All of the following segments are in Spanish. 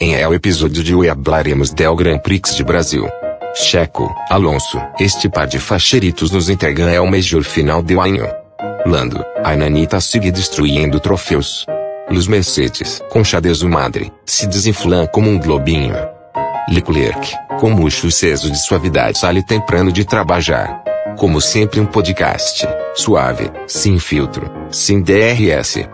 Em El episódio de hoje hablaremos del Grand Prix de Brasil. Checo, Alonso, este par de facheritos nos entrega El Major final de año. Lando, a nanita sigue destruindo troféus. Los Mercedes, concha de su madre, se desinflam como globinho. Leclerc, com murcho seso de suavidade, sale temprano de trabalhar. Como sempre podcast, suave, sem filtro, sem DRS.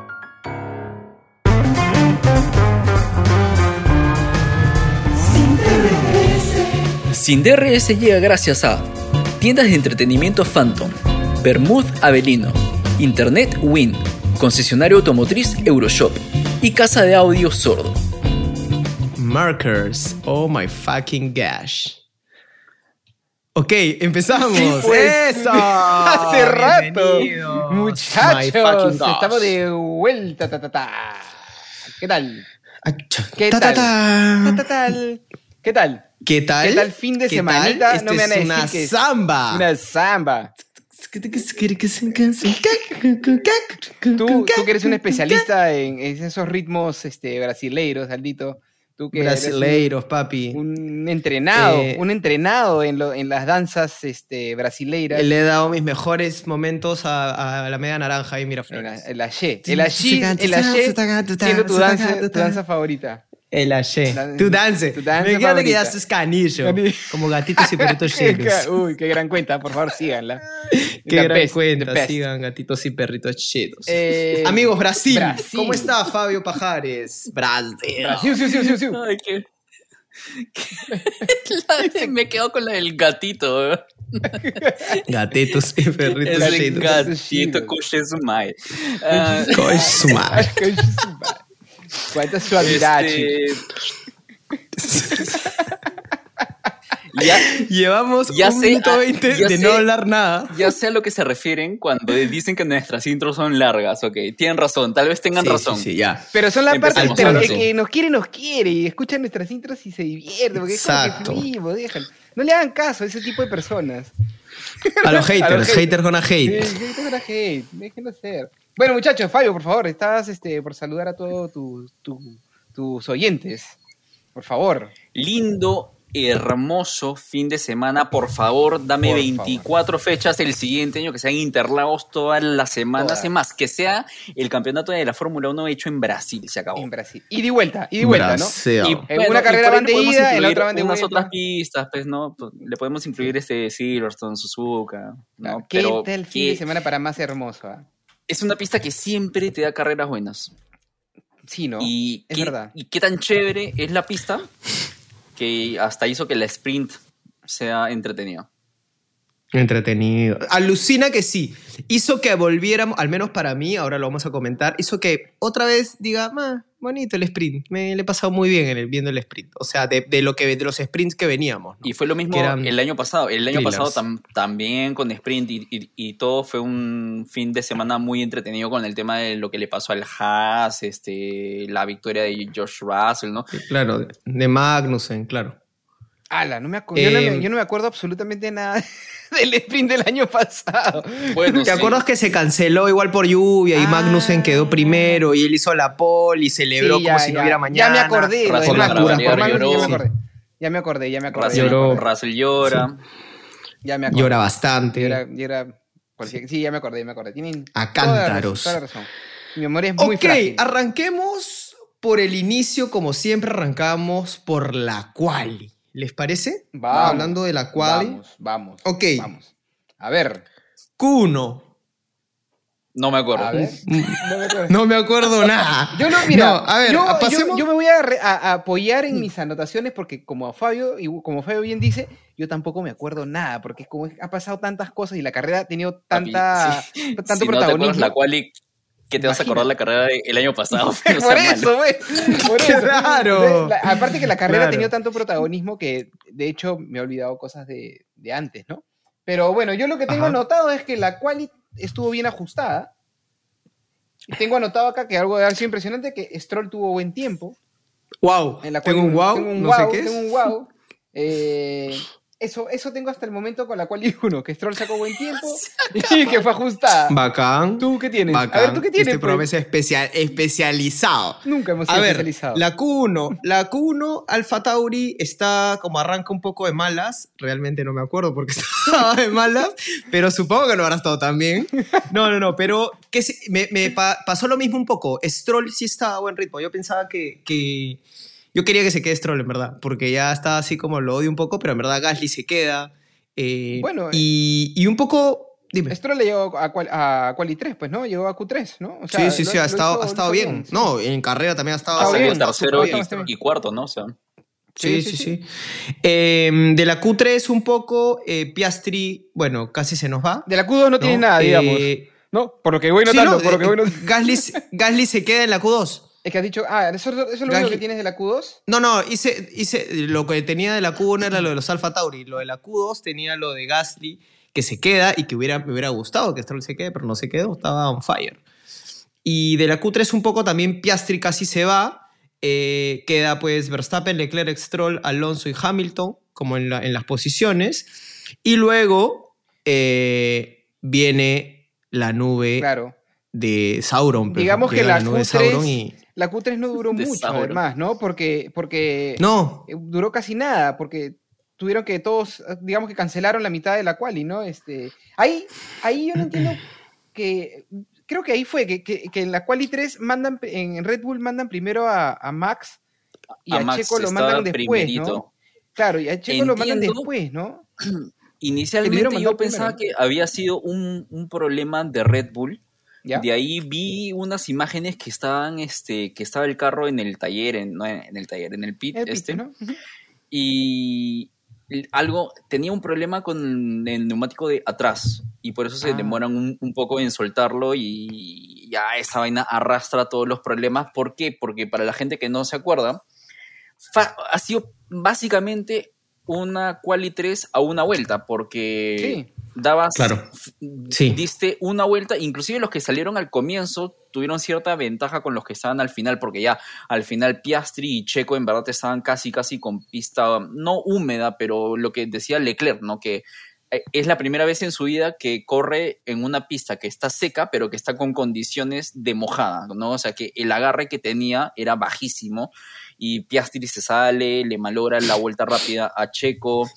Sin DRS llega gracias a tiendas de entretenimiento Phantom, Vermouth Avelino, Internet Win, concesionario automotriz Euroshop y casa de audio Sordo. Markers, oh my fucking gosh. Ok, empezamos. Sí, pues. ¡Eso! Hace rato. Muchachos, estamos de vuelta. ¿Qué tal? ¿Qué tal? ¿Qué tal fin de semana? Este no me han dicho que es una samba. Tú que eres un especialista en esos ritmos brasileiros, Aldito. Tú que brasileiros, papi. Un entrenado en las danzas brasileiras. Le he dado mis mejores momentos a la media naranja y Miraflores. El axé, siendo tu danza favorita. El axé. Tu danza. Me encanta que ya haces canillo. Como gatitos y perritos chidos. Uy, qué gran cuenta. Por favor, síganla. Sigan gatitos y perritos chidos. Amigos, Brasil. ¿Cómo está Fabio Pajares? Brasil. Sí. Ay, me quedo con la del gatito. Gatitos y perritos chidos. Gatito, cochesumai. Cuánta suavidad. Llevamos 1.20 de no hablar nada. Ya sé a lo que se refieren cuando dicen que nuestras intros son largas. Ok, tienen razón, tal vez tengan razón. Sí, ya. Pero son la parte que nos quiere y escuchan nuestras intros y se divierte. Porque exacto. Es como que fluimos, déjalo. No le hagan caso a ese tipo de personas. A los haters. Haters con hate. Déjenlo ser. Bueno, muchachos, Fabio, por favor, estás por saludar a todos tus oyentes, por favor. Lindo, hermoso fin de semana, por favor, dame 24 fechas el siguiente año, que sean Interlagos todas las semanas, y más, que sea el campeonato de la Fórmula 1 hecho en Brasil, se acabó. En Brasil, y de vuelta, Brasil. ¿No? Y, en una carrera van de ida, en la otra van de vuelta. Unas otras pistas, pues, ¿no? Le podemos incluir Silverstone, Suzuka, ¿no? Claro. Pero ¿qué tal fin de semana para más hermoso, Es una pista que siempre te da carreras buenas. Sí, ¿no? Es verdad. Y qué tan chévere es la pista que hasta hizo que la sprint sea entretenida. Alucina que sí. Hizo que volviéramos, al menos para mí, ahora lo vamos a comentar, hizo que otra vez diga, bonito el sprint. Me le he pasado muy bien viendo el sprint. O sea, de los sprints que veníamos, ¿no? Y fue lo mismo el año pasado. El año pasado también con sprint y todo fue un fin de semana muy entretenido con el tema de lo que le pasó al Haas, la victoria de George Russell, ¿no? Claro, de Magnussen, claro. Ala, yo no me acuerdo absolutamente nada del sprint del año pasado. Bueno, ¿Te acuerdas que se canceló igual por lluvia y Magnussen quedó primero y él hizo la pole y celebró como si no hubiera mañana? Ya me acordé. Russell llora. Sí. Ya me acordé. Llora bastante. Sí, ya me acordé. Tienen a cántaros. Toda la razón. Mi memoria es muy frágil. Ok, arranquemos por el inicio, como siempre arrancamos por la quali. ¿Les parece? Vamos. Hablando de la quali. Vamos. Ok. Vamos. A ver. Q1. No me acuerdo nada. Yo no, mira. No, a ver, yo me voy a apoyar en mis anotaciones porque como Fabio bien dice, yo tampoco me acuerdo nada porque como ha pasado tantas cosas y la carrera ha tenido tanto protagonismo. No te la quali. Que te vas a acordar la carrera del año pasado. Por eso. Claro. Aparte que la carrera ha tenido tanto protagonismo que, de hecho, me he olvidado cosas de antes, ¿no? Pero bueno, yo lo que tengo anotado es que la quali estuvo bien ajustada. Y tengo anotado acá que algo de algo impresionante que Stroll tuvo buen tiempo. ¡Wow! En la quali, tengo un wow. Tengo un wow. Eso tengo hasta el momento con la cual digo uno, que Stroll sacó buen tiempo y que fue ajustada. Bacán. ¿Tú qué tienes? Bacán. A ver, ¿tú qué tienes? Este programa es especializado. Nunca hemos sido especializados. A ver, la Q1, Alfa Tauri está como arranca un poco de malas. Realmente no me acuerdo porque estaba de malas, pero supongo que no habrá estado tan bien. No, pero que me pasó lo mismo un poco. Stroll sí estaba a buen ritmo. Yo pensaba que yo quería que se quede Stroll, en verdad, porque ya está así como lo odio un poco, pero en verdad Gasly se queda. Bueno, y un poco... Dime. Stroll le llegó a Quali 3, pues, ¿no? Llegó a Q3, ¿no? O sea, sí, ha estado bien. Sí. No, en carrera también ha estado bien. Ha estado tercero y cuarto, ¿no? O sea... Sí. De la Q3 un poco, Piastri, bueno, casi se nos va. De la Q2 no tiene nada, digamos. No, por lo que voy notando. Gasly se queda en la Q2. Es que has dicho, eso es lo único que tienes de la Q2. No, hice lo que tenía de la Q1 era lo de los Alfa Tauri. Lo de la Q2 tenía lo de Gasly, que se queda y que me hubiera gustado que Stroll se quede, pero no se quedó, estaba on fire. Y de la Q3 un poco también Piastri casi se va. Queda pues Verstappen, Leclerc, Stroll, Alonso y Hamilton, como en las posiciones. Y luego viene la nube de Sauron. Digamos que la nube de Sauron y... La Q3 no duró mucho, además, ¿no? Porque no duró casi nada, porque tuvieron que todos, digamos que cancelaron la mitad de la quali, ¿no? Ahí yo no entiendo que... Creo que ahí fue, que en la quali 3 mandan, en Red Bull mandan primero a Max y a Checo lo mandan después, primerito, ¿no? Claro, y a Checo lo mandan después, ¿no? Inicialmente yo pensaba que había sido un problema de Red Bull. ¿Ya? De ahí vi unas imágenes que estaban, que estaba el carro en el taller, en el pit, ¿no? Uh-huh. Y algo, tenía un problema con el neumático de atrás, y por eso se demoran un poco en soltarlo, y ya esta vaina arrastra todos los problemas. ¿Por qué? Porque para la gente que no se acuerda, ha sido básicamente una quali 3 a una vuelta, porque... Sí. Diste una vuelta, inclusive los que salieron al comienzo tuvieron cierta ventaja con los que estaban al final, porque ya al final Piastri y Checo en verdad estaban casi con pista, no húmeda, pero lo que decía Leclerc, ¿no? Que es la primera vez en su vida que corre en una pista que está seca, pero que está con condiciones de mojada, ¿no? O sea, que el agarre que tenía era bajísimo y Piastri se sale, le malogra la vuelta rápida a Checo.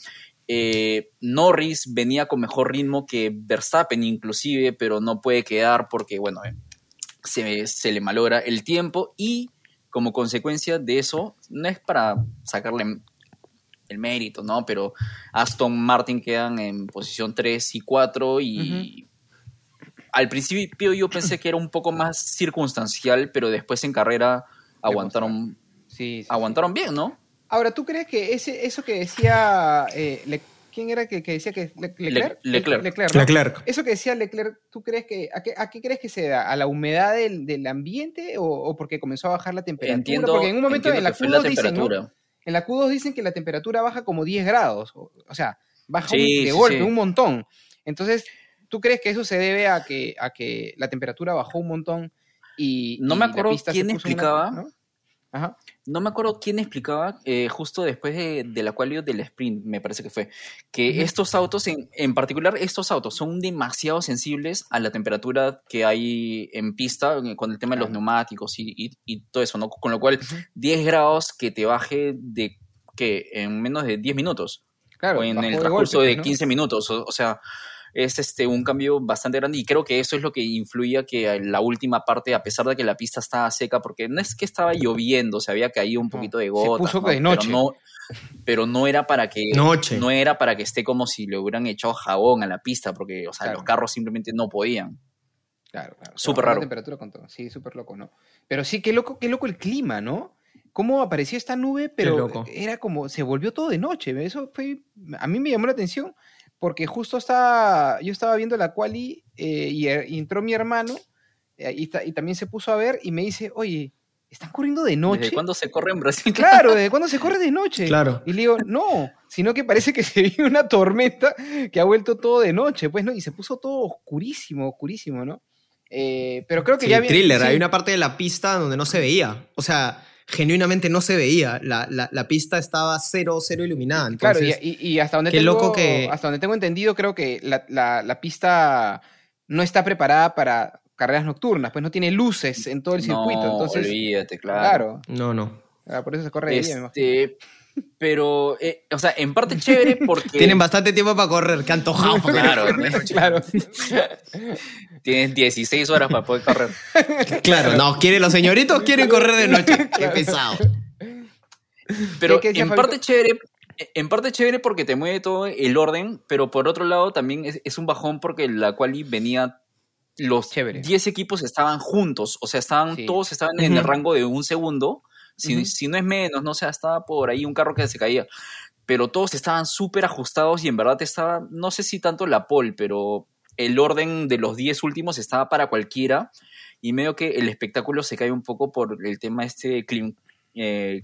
Norris venía con mejor ritmo que Verstappen inclusive, pero no puede quedar porque, bueno, se le malogra el tiempo, y como consecuencia de eso, no es para sacarle el mérito, ¿no? Pero Aston Martin quedan en posición 3 y 4 y... Uh-huh. Al principio yo pensé que era un poco más circunstancial, pero después en carrera aguantaron bien, ¿no? Ahora, ¿tú crees que eso que decía... ¿quién era que decía que... Leclerc. Eso que decía Leclerc, ¿tú crees que... ¿A qué crees que se da? ¿A la humedad del ambiente o porque comenzó a bajar la temperatura? Porque en un momento en la Q2 dicen, ¿no? En la Q2 dicen que la temperatura baja como 10 grados. O sea, baja un montón. Entonces, ¿tú crees que eso se debe a que la temperatura bajó un montón y no me acuerdo quién explicaba... Ajá. No me acuerdo quién explicaba justo después de la cual del sprint, me parece que fue, que estos autos, en particular estos autos, son demasiado sensibles a la temperatura que hay en pista con el tema de los neumáticos y todo eso, ¿no? Con lo cual, 10 grados que te baje de que en menos de 10 minutos, o en el transcurso de 15 minutos, o sea... Es un cambio bastante grande, y creo que eso es lo que influía que la última parte, a pesar de que la pista estaba seca, porque no es que estaba lloviendo, o se había caído un poquito de gotas, se puso de noche. Pero no era para que esté como si le hubieran echado jabón a la pista, porque los carros simplemente no podían. Claro. Súper raro. Temperatura con todo. Sí, súper loco, ¿no? Pero sí, qué loco el clima, ¿no? Cómo apareció esta nube, pero era como se volvió todo de noche. Eso fue, a mí me llamó la atención. Porque justo yo estaba viendo la quali y entró mi hermano y también se puso a ver y me dice, oye, ¿están corriendo de noche? ¿Desde cuándo se corre en Brasil? Claro, ¿desde cuándo se corre de noche? Claro. Y le digo, no, sino que parece que se vino una tormenta que ha vuelto todo de noche, pues, ¿no? Y se puso todo oscurísimo, ¿no? Pero creo que ya... Thriller, hay una parte de la pista donde no se veía, o sea... genuinamente no se veía. La pista estaba cero iluminada. Entonces, claro, y hasta donde tengo entendido, creo que la pista no está preparada para carreras nocturnas, pues no tiene luces en todo el circuito. No, entonces, olvídate, claro. No. Por eso se corre bien. Pero, o sea, en parte chévere porque... Tienen bastante tiempo para correr, que antojado. Claro. Tienes 16 horas para poder correr. Claro, no, los señoritos quieren correr de noche. Qué pesado. Pero en parte chévere porque te mueve todo el orden, pero por otro lado también es un bajón porque la quali venía... Los 10 equipos estaban juntos, o sea, todos estaban en el rango de un segundo. Si no es menos, no sé, estaba por ahí un carro que se caía. Pero todos estaban súper ajustados y en verdad estaba, no sé si tanto la pole, pero el orden de los 10 últimos estaba para cualquiera. Y medio que el espectáculo se cae un poco por el tema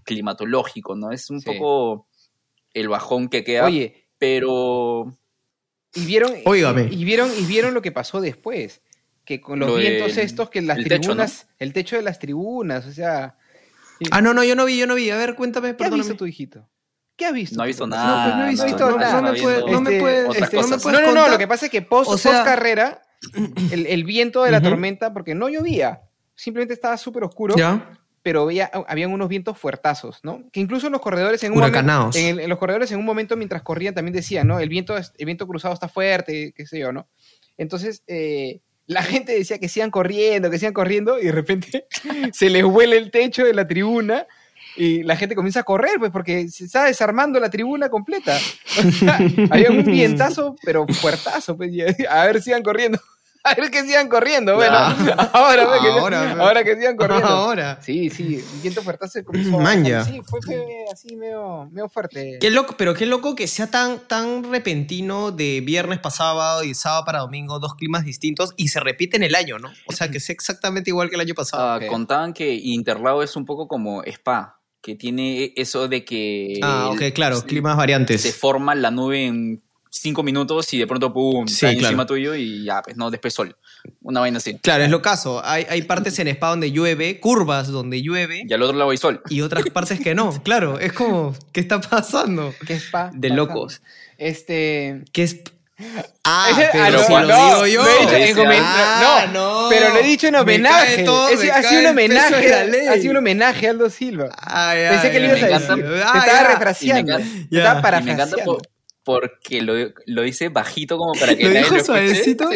climatológico, ¿no? Es un poco el bajón que queda. Oye, pero... ¿Y vieron lo que pasó después? Que con los vientos estos, que las tribunas... Techo, ¿no? El techo de las tribunas, o sea... Ah, no, yo no vi. A ver, cuéntame, perdóname. ¿Qué has visto tu hijito? ¿Qué has visto? No ha visto nada. No, pues no he visto nada. No, lo que pasa es que post-carrera, el viento de la tormenta, porque no llovía, simplemente estaba súper oscuro, ¿ya? Pero habían unos vientos fuertazos, ¿no? Que incluso los corredores en un momento mientras corrían también decían, ¿no? El viento cruzado está fuerte, qué sé yo, ¿no? Entonces, la gente decía que sigan corriendo, y de repente se les huele el techo de la tribuna y la gente comienza a correr, pues, porque se está desarmando la tribuna completa. O sea, había un vientazo, pero fuertazo, pues, a ver, sigan corriendo. A ver que sigan corriendo, bueno. Ahora que sigan corriendo. Ahora. Sí, un viento fuertazo se cruzó. Manja. Sí, fue así medio fuerte. Qué loco que sea tan repentino de viernes para sábado y sábado para domingo, dos climas distintos y se repite en el año, ¿no? O sea, que es exactamente igual que el año pasado. Contaban que Interlagos es un poco como Spa, que tiene eso de que... Ah, ok, claro, climas variantes. Se forma la nube en 5 minutos y de pronto pum, encima tuyo y ya, pues no, después sol. Una vaina así. Claro, es lo caso. Hay partes en Spa donde llueve, curvas donde llueve. Y al otro lado hay sol. Y otras partes que no, claro. Es como, ¿qué está pasando? ¿Qué Spa? De locos. ¿Qué es? Pero si lo digo yo. No, pero lo he dicho en homenaje. Ha sido un homenaje a Aldo Silva. Pensé que le ibas a decir. Te estaba refraseando. Te estaba parafraseando. Porque lo dice bajito como para que nadie lo escuche. Lo dijo suavecito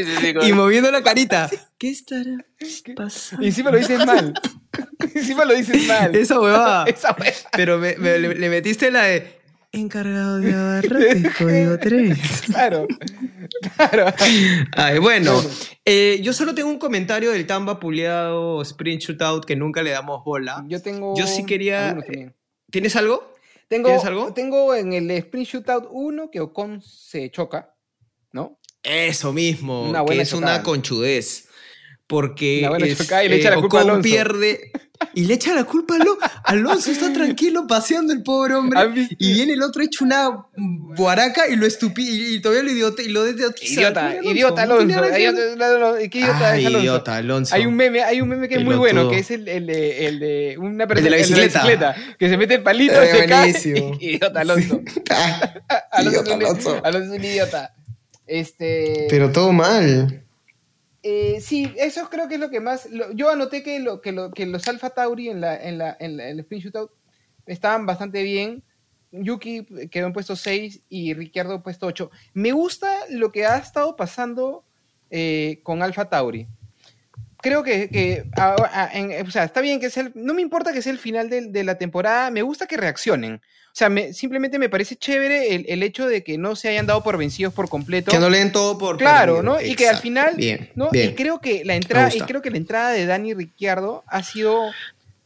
y moviendo la carita. ¿Qué estará pasando? Y encima lo dices mal. Esa huevada. Pero le metiste la de... Encargado de abarrotes, código 3. Claro. Ay, bueno, yo solo tengo un comentario del tan vapuleado sprint shootout que nunca le damos bola. Yo sí quería... ¿Tienes algo? ¿Tienes algo? Tengo en el Sprint Shootout 1 que Ocon se choca, ¿no? Eso mismo, es una conchudez. Porque y le echa la culpa a Alonso. Pierde y le echa la culpa a Alonso. Alonso está tranquilo paseando el pobre hombre y viene el otro hecho una guaraca y lo y todavía lo idiota. Y lo idiota Alonso. Idiota Alonso. Hay un meme que es muy bueno, que es el de una persona en la bicicleta que se mete el palito, se cae. Idiota Alonso. Alonso es un idiota. Pero todo mal. Sí, eso creo que es lo que más... Yo anoté que los Alfa Tauri en el Sprint Shootout estaban bastante bien. Yuki quedó en puesto 6 y Ricciardo en puesto 8. Me gusta lo que ha estado pasando con Alfa Tauri. Creo que está bien que sea... No me importa que sea el final de la temporada, me gusta que reaccionen. O sea, simplemente me parece chévere el hecho de que no se hayan dado por vencidos por completo. Que no le den todo por perdido. ¿No? Exacto. Y que al final... Bien, ¿no? Bien. Y creo que la entrada de Dani Ricciardo ha sido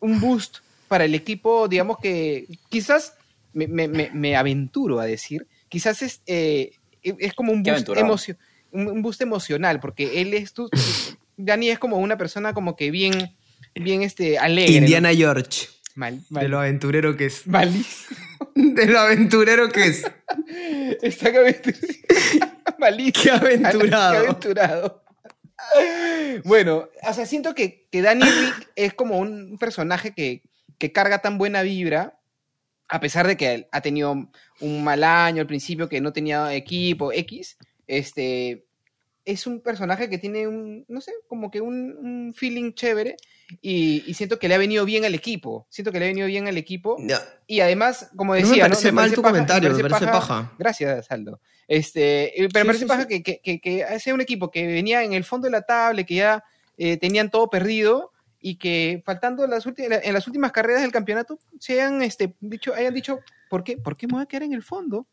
un boost para el equipo, digamos que quizás, me aventuro a decir, quizás es como un boost, emocional, porque él es... Dani es como una persona como que bien alegre. Indiana, ¿no? George. De lo aventurero que es. Malísimo. De lo aventurero que es. Está malísimo. Qué aventurado. Bueno, o sea, siento que Danny Rick es como un personaje que, que carga tan buena vibra, a pesar de que ha tenido un mal año al principio, que no tenía equipo, es un personaje que tiene un feeling chévere y siento que le ha venido bien al equipo. Y además, como decía... Me parece paja tu comentario. Gracias, Aldo. Pero me parece paja que sea un equipo que venía en el fondo de la tabla, que ya tenían todo perdido y que faltando en las últimas carreras del campeonato hayan dicho, ¿por qué? ¿Por qué me voy a quedar en el fondo?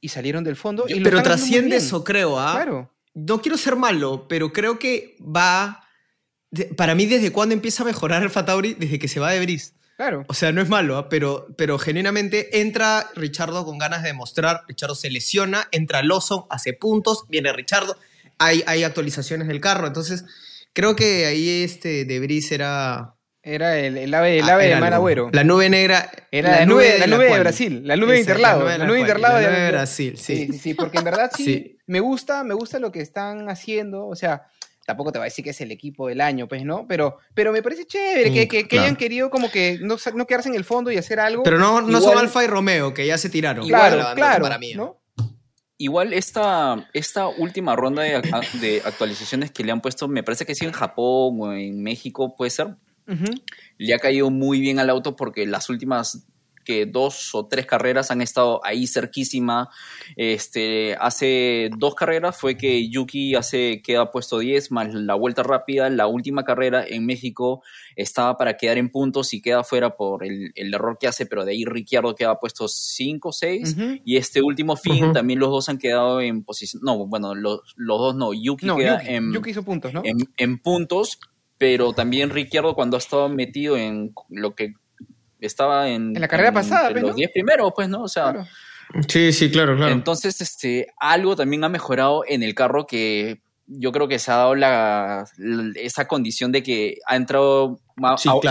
Y salieron del fondo. Pero trasciende eso, creo, ¿ah? Claro. No quiero ser malo, pero creo que va... Para mí, ¿desde cuándo empieza a mejorar Alfa Tauri? Desde que se va de Brice. Claro. O sea, no es malo, ¿eh? Pero genuinamente entra Ricciardo con ganas de demostrar. Ricciardo se lesiona, entra Lawson, hace puntos, viene Ricciardo. Hay actualizaciones del carro. Entonces, creo que ahí de Brice era... Era el ave de mal agüero. La nube negra. Era la nube de Brasil. La nube de Interlagos. La nube de Brasil, sí, porque en verdad sí. Me gusta lo que están haciendo. O sea, tampoco te va a decir que es el equipo del año, pues, ¿no? Pero me parece chévere que hayan querido como que no quedarse en el fondo y hacer algo. Pero no son Alfa y Romeo, que ya se tiraron. Claro, para mí, ¿no? Igual esta última ronda de actualizaciones que le han puesto, me parece que sí en Japón o en México, puede ser. Uh-huh. Le ha caído muy bien al auto porque las últimas que 2 o 3 carreras han estado ahí cerquísima. Hace 2 carreras fue que Yuki queda puesto 10 más la vuelta rápida. La última carrera en México estaba para quedar en puntos y queda fuera por el error que hace, pero de ahí Ricciardo queda puesto 5 o 6. Uh-huh. Y último fin, uh-huh, también los dos han quedado en posición. No, bueno, los dos no. Yuki hizo puntos, ¿no? En puntos. Pero también Ricciardo, cuando ha estado metido en lo que estaba en la carrera pasada, pues, los 10 primeros, pues, ¿no? O sea, claro. Sí, claro. Entonces, algo también ha mejorado en el carro, que yo creo que se ha dado esa condición de que ha entrado,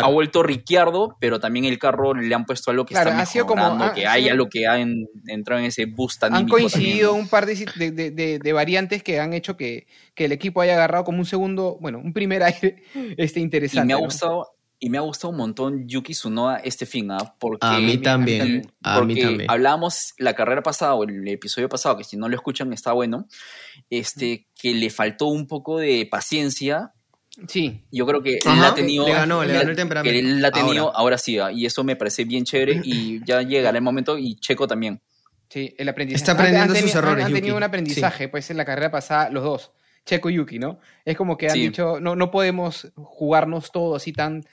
ha vuelto Ricciardo, pero también el carro le han puesto algo que está mejorando, algo que ha entrado en ese boost anímico. Han coincidido también un par de variantes que han hecho que el equipo haya agarrado como un primer aire interesante. Y me ha gustado un montón Yuki Tsunoda este fin, ¿ah? Porque a mí también. Hablábamos la carrera pasada o el episodio pasado, que si no lo escuchan está bueno, que le faltó un poco de paciencia. Sí. Yo creo que él ha tenido... Le ganó el temperamento. Él la ha tenido, ahora sí, y eso me parece bien chévere, y ya llegará el momento, y Checo también. Sí, el aprendizaje. Está aprendiendo sus errores, Yuki. Han tenido un aprendizaje, pues en la carrera pasada los dos, Checo y Yuki, ¿no? Es como que han dicho, no podemos jugarnos todo así tan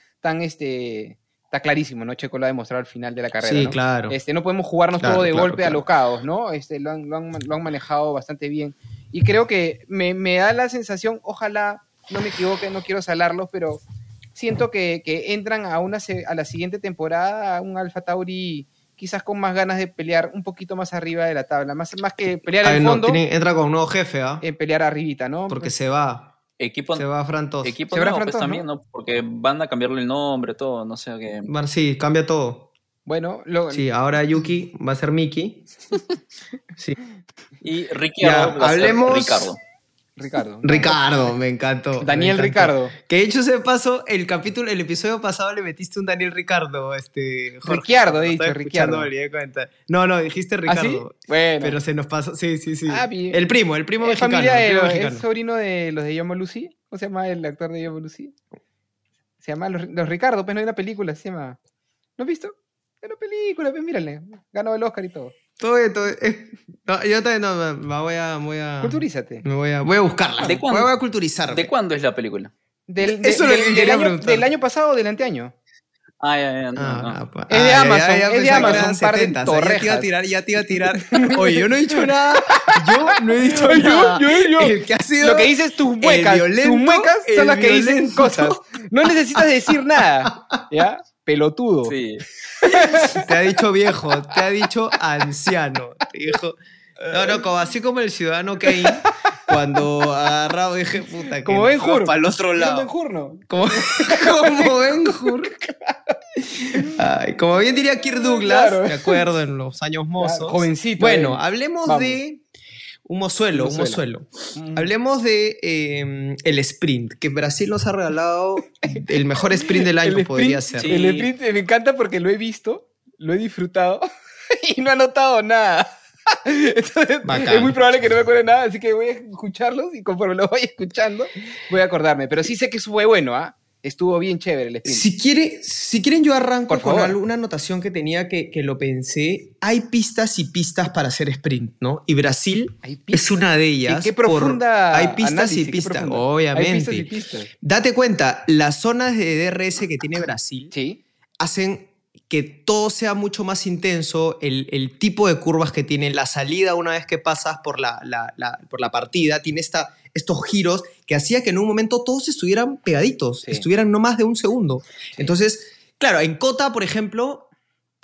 está clarísimo, ¿no? Checo lo ha demostrado al final de la carrera, sí, ¿no? Claro. No podemos jugarnos todo de golpe alocados, ¿no? Lo han manejado bastante bien. Y creo que me da la sensación, ojalá no me equivoque, no quiero salarlos, pero siento que entran a la siguiente temporada a un Alfa Tauri quizás con más ganas de pelear un poquito más arriba de la tabla, más que pelear en el fondo. Entra con un nuevo jefe, ¿ah? En pelear arribita, ¿no? Porque se va. Se va Frantos. Pues, también, ¿no? Porque van a cambiarle el nombre, todo, no sé qué. Sí, cambia todo. Bueno, sí, ahora Yuki va a ser Miki. Sí. Y Ricciardo. Hablemos. Ricardo, me encantó. Daniel Ricciardo. Que de hecho, ese paso, el episodio pasado le metiste un Daniel Ricciardo, Jorge. Ricciardo, he dicho, Ricciardo. No, dijiste Ricardo. ¿Ah, sí? Bueno. Pero se nos pasó, sí. Ah, el primo mexicano. ¿Es sobrino de los de Yo Amo Lucy? ¿Cómo se llama el actor de Yo Amo Lucy? Se llama Los Ricardo, pues no hay una película, se llama... ¿No has visto? Una película, pues mírale, ganó el Oscar y todo. Todo. No, yo también voy a culturízate. Voy a buscarla. Voy a culturizar. ¿De cuándo es la película? ¿Del año pasado o del anteaño? No. Es de Amazon, es de Amazon, un par de torrejas. Ya te iba a tirar. Oye, yo no he dicho nada. El que ha sido lo que dices tus muecas son las que dicen cosas. No necesitas decir nada, ¿ya? Pelotudo. Sí. Te ha dicho viejo, te ha dicho anciano. Te dijo... así como el ciudadano Kane, cuando agarrado dije, puta, como Ben Hur. Para el otro lado. Como Ben Hur. Ay, como bien diría Kirk Douglas, de acuerdo, en los años mozos. Jovencito. Bueno, hablemos de Un mozuelo. Hablemos de el sprint, que Brasil nos ha regalado el mejor sprint del año, podría ser. Sí. El sprint me encanta porque lo he visto, lo he disfrutado y no he anotado nada. Entonces, es muy probable que no me acuerde nada, así que voy a escucharlos y conforme lo voy escuchando voy a acordarme. Pero sí sé que fue bueno, ¿ah? Estuvo bien chévere el sprint. Si quieren yo arranco con alguna anotación que tenía que lo pensé. Hay pistas y pistas para hacer sprint, ¿no? Y Brasil es una de ellas. Qué profunda hay pistas análisis, y pistas, obviamente. Hay pistas y pistas. Date cuenta, las zonas de DRS que tiene Brasil hacen que todo sea mucho más intenso, el tipo de curvas que tiene, la salida una vez que pasas por la partida, tiene estos giros que hacía que en un momento todos estuvieran pegaditos, estuvieran no más de un segundo. Sí. Entonces, claro, en Cota, por ejemplo,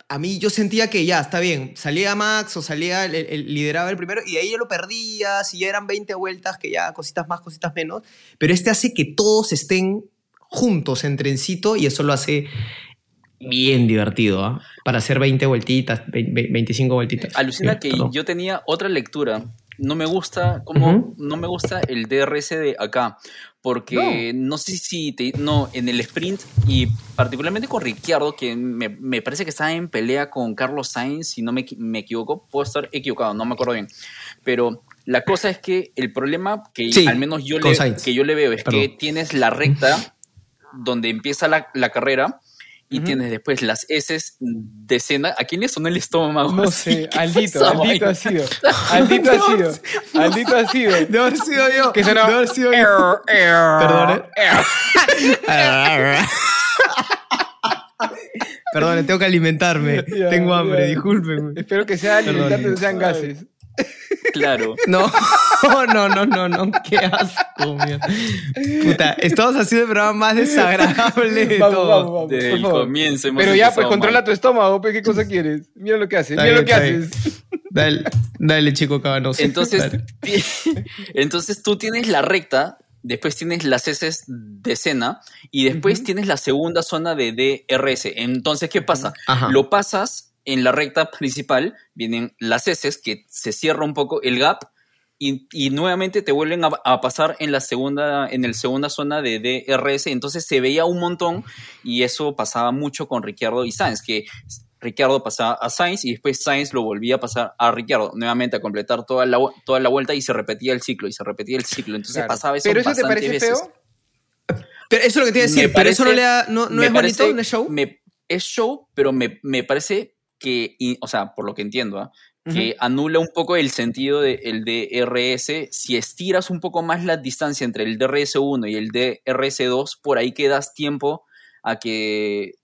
a mí yo sentía que ya, está bien, salía Max o salía, lideraba el primero, y de ahí yo lo perdía, si ya eran 20 vueltas, que ya cositas más, cositas menos, pero hace que todos estén juntos en trencito y eso lo hace... bien divertido, ¿eh? Para hacer 20 vueltitas, 25 vueltitas. Alucina que yo tenía otra lectura. No me gusta como no me gusta el DRS de acá, porque no sé si en el sprint y particularmente con Ricciardo, que me parece que estaba en pelea con Carlos Sainz, si no me equivoco, puedo estar equivocado, no me acuerdo bien, pero la cosa es que el problema que al menos yo le veo es que tienes la recta donde empieza la carrera. Y tienes después las heces de cena. ¿A quién le sonó el estómago? No sé, Aldito ha sido. De haber sido yo. Que sonó. De haber sido yo. Perdón. Perdón, tengo que alimentarme. Tengo hambre, discúlpenme. Espero que sea alimentarte, no sean gases. Claro. No. Qué asco, mía. Puta, estamos haciendo el programa más desagradable de todo. Desde el comienzo. Pero ya, pues controla tu estómago, pues, ¿qué cosa quieres? Mira lo que haces, Dale, chico cabanoso. Entonces tú tienes la recta, después tienes las heces de cena y después tienes la segunda zona de DRS. Entonces, ¿qué pasa? Lo pasas. En la recta principal vienen las heces, que se cierra un poco el gap y nuevamente te vuelven a pasar en la segunda zona de DRS. Entonces se veía un montón y eso pasaba mucho con Ricciardo y Sainz, que Ricciardo pasaba a Sainz y después Sainz lo volvía a pasar a Ricciardo nuevamente a completar toda la vuelta y se repetía el ciclo. Entonces pasaba eso. ¿Pero eso te parece feo? Pero eso es lo que te iba a decir, pero eso no es bonito, no es show. Es show, pero me parece... que, o sea, por lo que entiendo, que anula un poco el sentido del DRS. Si estiras un poco más la distancia entre el DRS1 y el DRS2, por ahí que das tiempo a que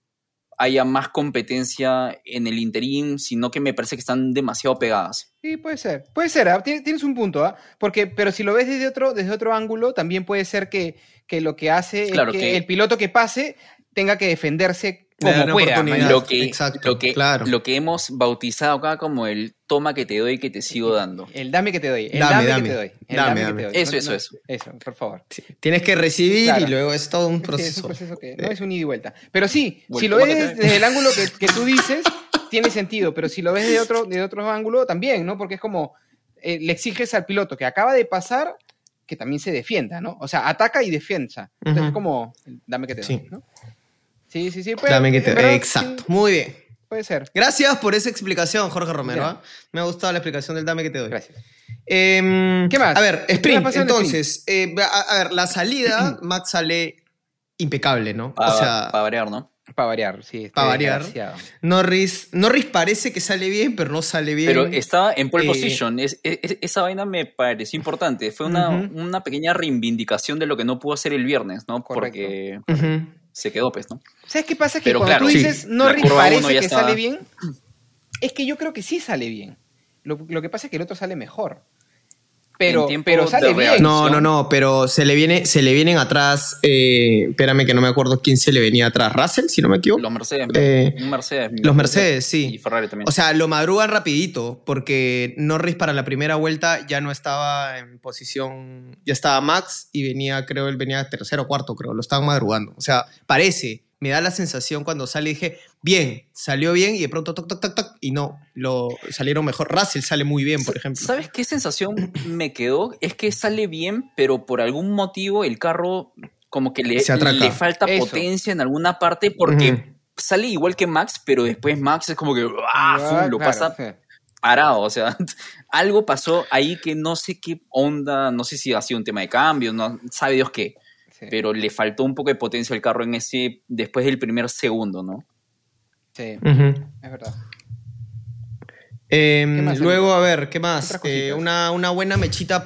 haya más competencia en el interín, sino que me parece que están demasiado pegadas. Sí, puede ser, tienes un punto, porque, pero si lo ves desde otro ángulo, también puede ser que lo que hace es que el piloto que pase tenga que defenderse como pueda, lo que hemos bautizado acá como el toma que te doy que te sigo dando. El dame que te doy, el dame que te doy. Eso, por favor. Sí. Tienes que recibir y luego es todo un proceso. Es un proceso que no es un ida y vuelta. Pero sí, si lo ves desde el ángulo que tú dices, tiene sentido, pero si lo ves de otro ángulo también, ¿no? Porque es como le exiges al piloto que acaba de pasar que también se defienda, ¿no? O sea, ataca y defensa. Entonces es como el dame que te doy, ¿no? Sí. Exacto. Sí. Muy bien. Puede ser. Gracias por esa explicación, Jorge Romero. ¿Eh? Me ha gustado la explicación del dame que te doy. Gracias. ¿Qué más? A ver, sprint. Entonces, a ver, la salida, Max sale impecable, ¿no? Para variar, ¿no? Para variar, sí. Para variar. Norris parece que sale bien, pero no sale bien. Pero estaba en pole position. Esa vaina me pareció importante. Fue una pequeña reivindicación de lo que no pudo hacer el viernes, ¿no? Correcto. Porque... se quedó, pues, ¿no? ¿Sabes qué pasa? Que pero cuando tú dices Norris parece que estaba... sale bien, es que yo creo que sí sale bien. Lo que pasa es que el otro sale mejor. Pero sale bien. No, pero se le vienen atrás. Espérame que no me acuerdo quién se le venía atrás. ¿Russell, si no me equivoco? Los Mercedes. Los Mercedes, sí. Y Ferrari también. O sea, lo madrugan rapidito porque Norris para la primera vuelta ya no estaba en posición... Ya estaba Max y él venía tercero o cuarto, creo. Lo estaban madrugando. O sea, parece... Me da la sensación cuando sale, dije, bien, salió bien y de pronto toc, toc, toc, toc, y no, lo salieron mejor. Russell sale muy bien, por ejemplo. ¿Sabes qué sensación me quedó? Es que sale bien, pero por algún motivo el carro como que le falta eso, potencia en alguna parte, porque sale igual que Max, pero después Max es como que lo pasa parado, o sea, algo pasó ahí que no sé qué onda, no sé si ha sido un tema de cambio, no sabe Dios qué, pero le faltó un poco de potencia al carro en ese, después del primer segundo, ¿no? Sí, es verdad. Luego, a ver, ¿qué más? Una buena mechita,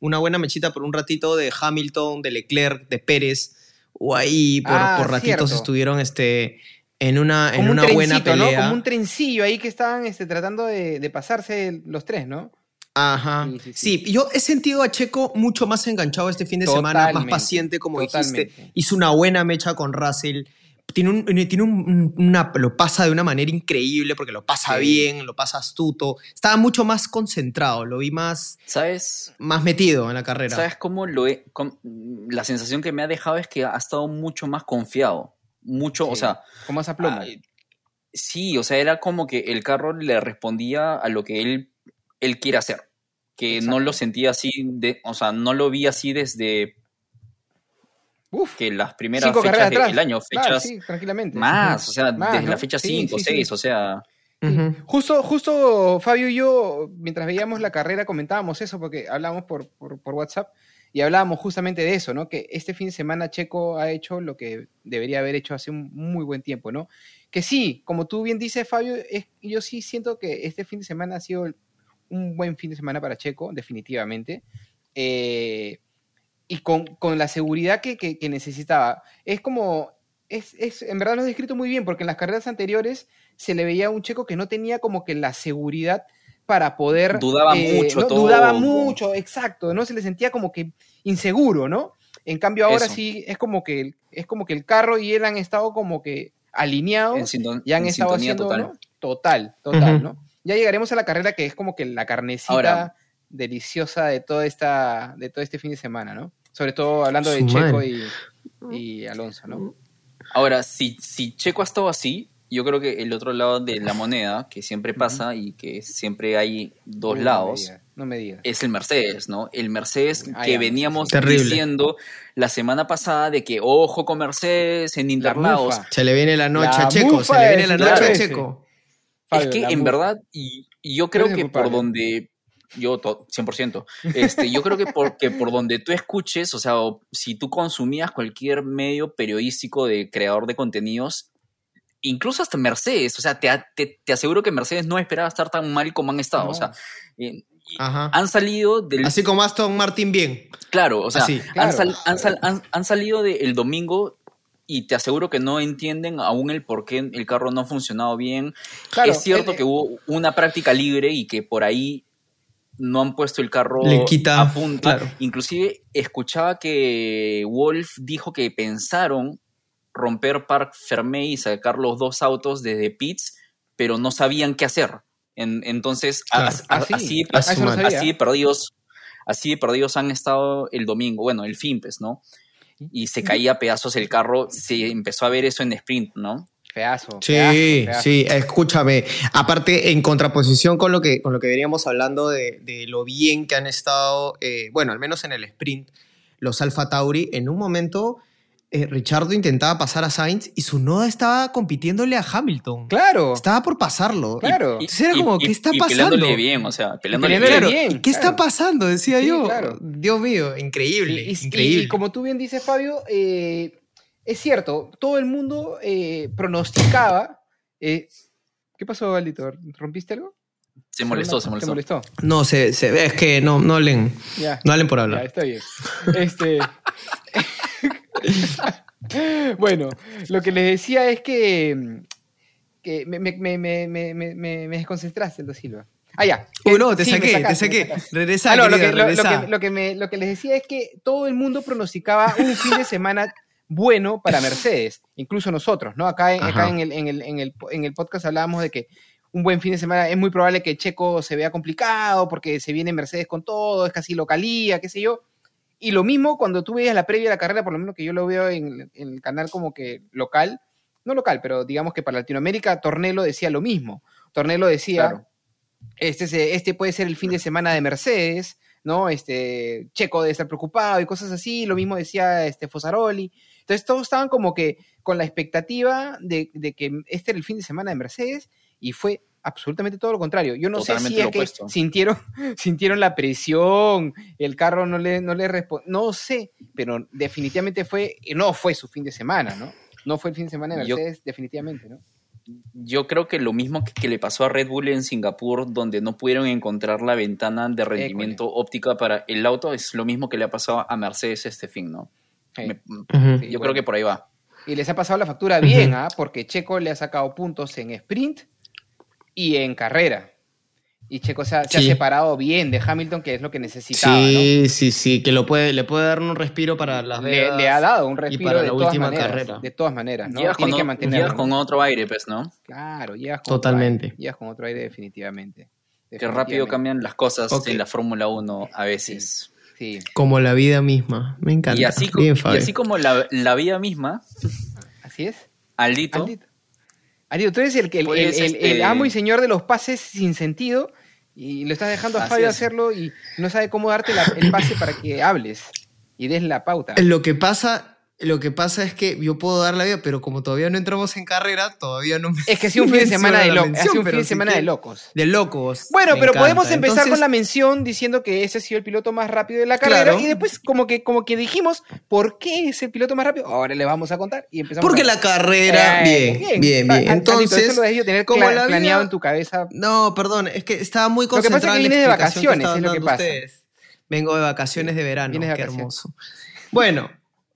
una buena mechita por un ratito de Hamilton, de Leclerc, de Pérez, o ahí por ratitos estuvieron en una buena pelea. ¿No? Como un trencillo ahí que estaban tratando de pasarse los tres, ¿no? Ajá. Sí, yo he sentido a Checo mucho más enganchado este fin de semana, más paciente, como dijiste. Hizo una buena mecha con Russell. Lo pasa de una manera increíble porque lo pasa bien, lo pasa astuto. Estaba mucho más concentrado, lo vi más, ¿sabes?, más metido en la carrera. ¿Sabes cómo la sensación que me ha dejado es que ha estado mucho más confiado? Mucho, o sea... Como esa pluma. Sí, o sea, era como que el carro le respondía a lo que él quiere hacer. Que no lo sentía así, no lo vi así desde... que las primeras fechas del año, fechas tranquilamente. Más, o sea, más, desde la fecha 5, 6, o sea... Justo Fabio y yo, mientras veíamos la carrera, comentábamos eso, porque hablábamos por WhatsApp, y hablábamos justamente de eso, ¿no? Que este fin de semana Checo ha hecho lo que debería haber hecho hace un muy buen tiempo, ¿no? Que sí, como tú bien dices, Fabio, yo sí siento que este fin de semana ha sido un buen fin de semana para Checo, definitivamente. Y con la seguridad que necesitaba. Es como... en verdad lo has descrito muy bien, porque en las carreras anteriores se le veía a un Checo que no tenía como que la seguridad para poder... Dudaba mucho, ¿no? Todo. Dudaba mucho, exacto, ¿no? Se le sentía como que inseguro, ¿no? En cambio ahora sí es como que el carro y él han estado como que alineados y han estado haciendo... Total, ¿no? total, ¿no? Ya llegaremos a la carrera que es como que la carnecita... Ahora, deliciosa de todo este fin de semana, ¿no? Sobre todo hablando de Checo y Alonso, ¿no? Ahora, si Checo ha estado así, yo creo que el otro lado de la moneda, que siempre pasa y que siempre hay dos lados, no me digas. Es el Mercedes, ¿no? El Mercedes que veníamos diciendo la semana pasada de que ojo con Mercedes en Interlagos. Se le viene la noche a Checo, Fabio, es que en verdad, y yo creo que por donde... Yo 100%. Yo creo que por donde tú escuches, o sea, si tú consumías cualquier medio periodístico de creador de contenidos, incluso hasta Mercedes, o sea, te aseguro que Mercedes no esperaba estar tan mal como han estado, o sea, han salido del... Así como Aston Martin bien. Claro, o sea, han salido del domingo... Y te aseguro que no entienden aún el por qué el carro no ha funcionado bien. Claro, es cierto que hubo una práctica libre y que por ahí no han puesto el carro a punta. Claro. Inclusive escuchaba que Wolff dijo que pensaron romper Parc Fermé y sacar los dos autos desde pits, pero no sabían qué hacer. Entonces, así de perdidos han estado el domingo, bueno, el fin, pues, ¿no? Y se caía a pedazos el carro, se empezó a ver eso en sprint, ¿no? Sí, escúchame. Aparte, en contraposición con lo que veníamos hablando de lo bien que han estado, al menos en el sprint, los Alfa Tauri, en un momento Ricciardo intentaba pasar a Sainz y Tsunoda estaba compitiéndole a Hamilton. Claro. Estaba por pasarlo. Claro. Entonces era como, ¿qué está pasando? Peleándole bien, o sea, peleándole bien. ¿Qué está pasando? Decía yo. Claro. Dios mío, increíble. Increíble. Y como tú bien dices, Fabio, es cierto, todo el mundo pronosticaba... ¿Qué pasó, Aldito? ¿Rompiste algo? Se molestó. No, es que no hablen. Ya. No hablen por hablar. Ya, está bien. Bueno, lo que les decía es que me desconcentraste, Aldo Silva. Te saqué. Regresa. Lo que les decía es que todo el mundo pronosticaba un fin de semana... bueno para Mercedes, incluso nosotros, ¿no? Acá en el podcast hablábamos de que un buen fin de semana es muy probable que Checo se vea complicado porque se viene Mercedes con todo, es casi localía, qué sé yo. Y lo mismo cuando tú veías la previa de la carrera, por lo menos que yo lo veo en el canal como que local, no local, pero digamos que para Latinoamérica, Tornello decía lo mismo. Tornello decía, claro, este puede ser el fin de semana de Mercedes, ¿no? Checo debe estar preocupado y cosas así, lo mismo decía Fosaroli. Entonces todos estaban como que con la expectativa de que este era el fin de semana de Mercedes, y fue absolutamente todo lo contrario. Yo no totalmente sé si es que sintieron la presión, el carro no le respondió, no sé, pero definitivamente no fue su fin de semana, ¿no? No fue el fin de semana de Mercedes, definitivamente, ¿no? Yo creo que lo mismo que le pasó a Red Bull en Singapur, donde no pudieron encontrar la ventana de rendimiento óptica para el auto, es lo mismo que le ha pasado a Mercedes este fin, ¿no? Yo creo que por ahí va. Y les ha pasado la factura bien, ¿ah? Porque Checo le ha sacado puntos en sprint y en carrera. Y Checo se ha separado bien de Hamilton, que es lo que necesitaba, ¿no? Sí, que le puede dar un respiro para Las Vegas. Le ha dado un respiro para la última carrera. De todas maneras, ¿no? Llegas con otro aire, pues, ¿no? Claro, llegas con totalmente otro aire. Llegas con otro aire definitivamente. Que rápido cambian las cosas en la Fórmula 1 a veces. Sí. Como la vida misma. Me encanta. Y así como la vida misma. Así es. Aldito, tú eres el amo y señor de los pases sin sentido, y lo estás dejando a Fabio hacerlo y no sabe cómo darte el pase para que hables y des la pauta. Lo que pasa es que yo puedo dar la vida, pero como todavía no entramos en carrera, todavía no me... Es que ha sido un fin de semana de locos. Bueno, me pero encanta. Podemos empezar con la mención diciendo que ese ha sido el piloto más rápido de la carrera. Claro. Y después como que dijimos, ¿por qué es el piloto más rápido? Ahora le vamos a contar y empezamos. Porque la carrera... Bien. Entonces... Eso lo dejé yo tener planeado en tu cabeza. No, perdón, es que estaba muy concentrado. Lo que pasa es que vienes de vacaciones, es lo que pasa. Ustedes. Vengo de vacaciones de verano, qué hermoso. Bueno...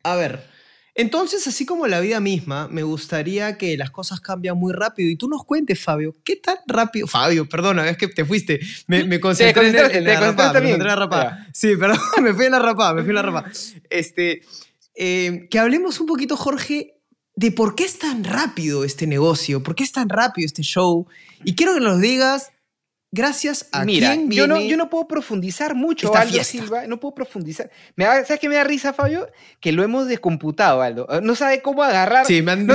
A ver, entonces, así como la vida misma, me gustaría que las cosas cambian muy rápido. Y tú nos cuentes, Fabio, ¿qué tan rápido? Fabio, perdona, es que te fuiste. Me concentré en la rapada. Sí, perdón, me fui en la rapada. Que hablemos un poquito, Jorge, de por qué es tan rápido este negocio, por qué es tan rápido este show. Y quiero que nos digas... Gracias a quién viene. Yo no puedo profundizar mucho, Aldo fiesta. Silva. No puedo profundizar. ¿Sabes qué me da risa, Fabio? Que lo hemos descomputado, Aldo. No sabe cómo agarrar. Sí, la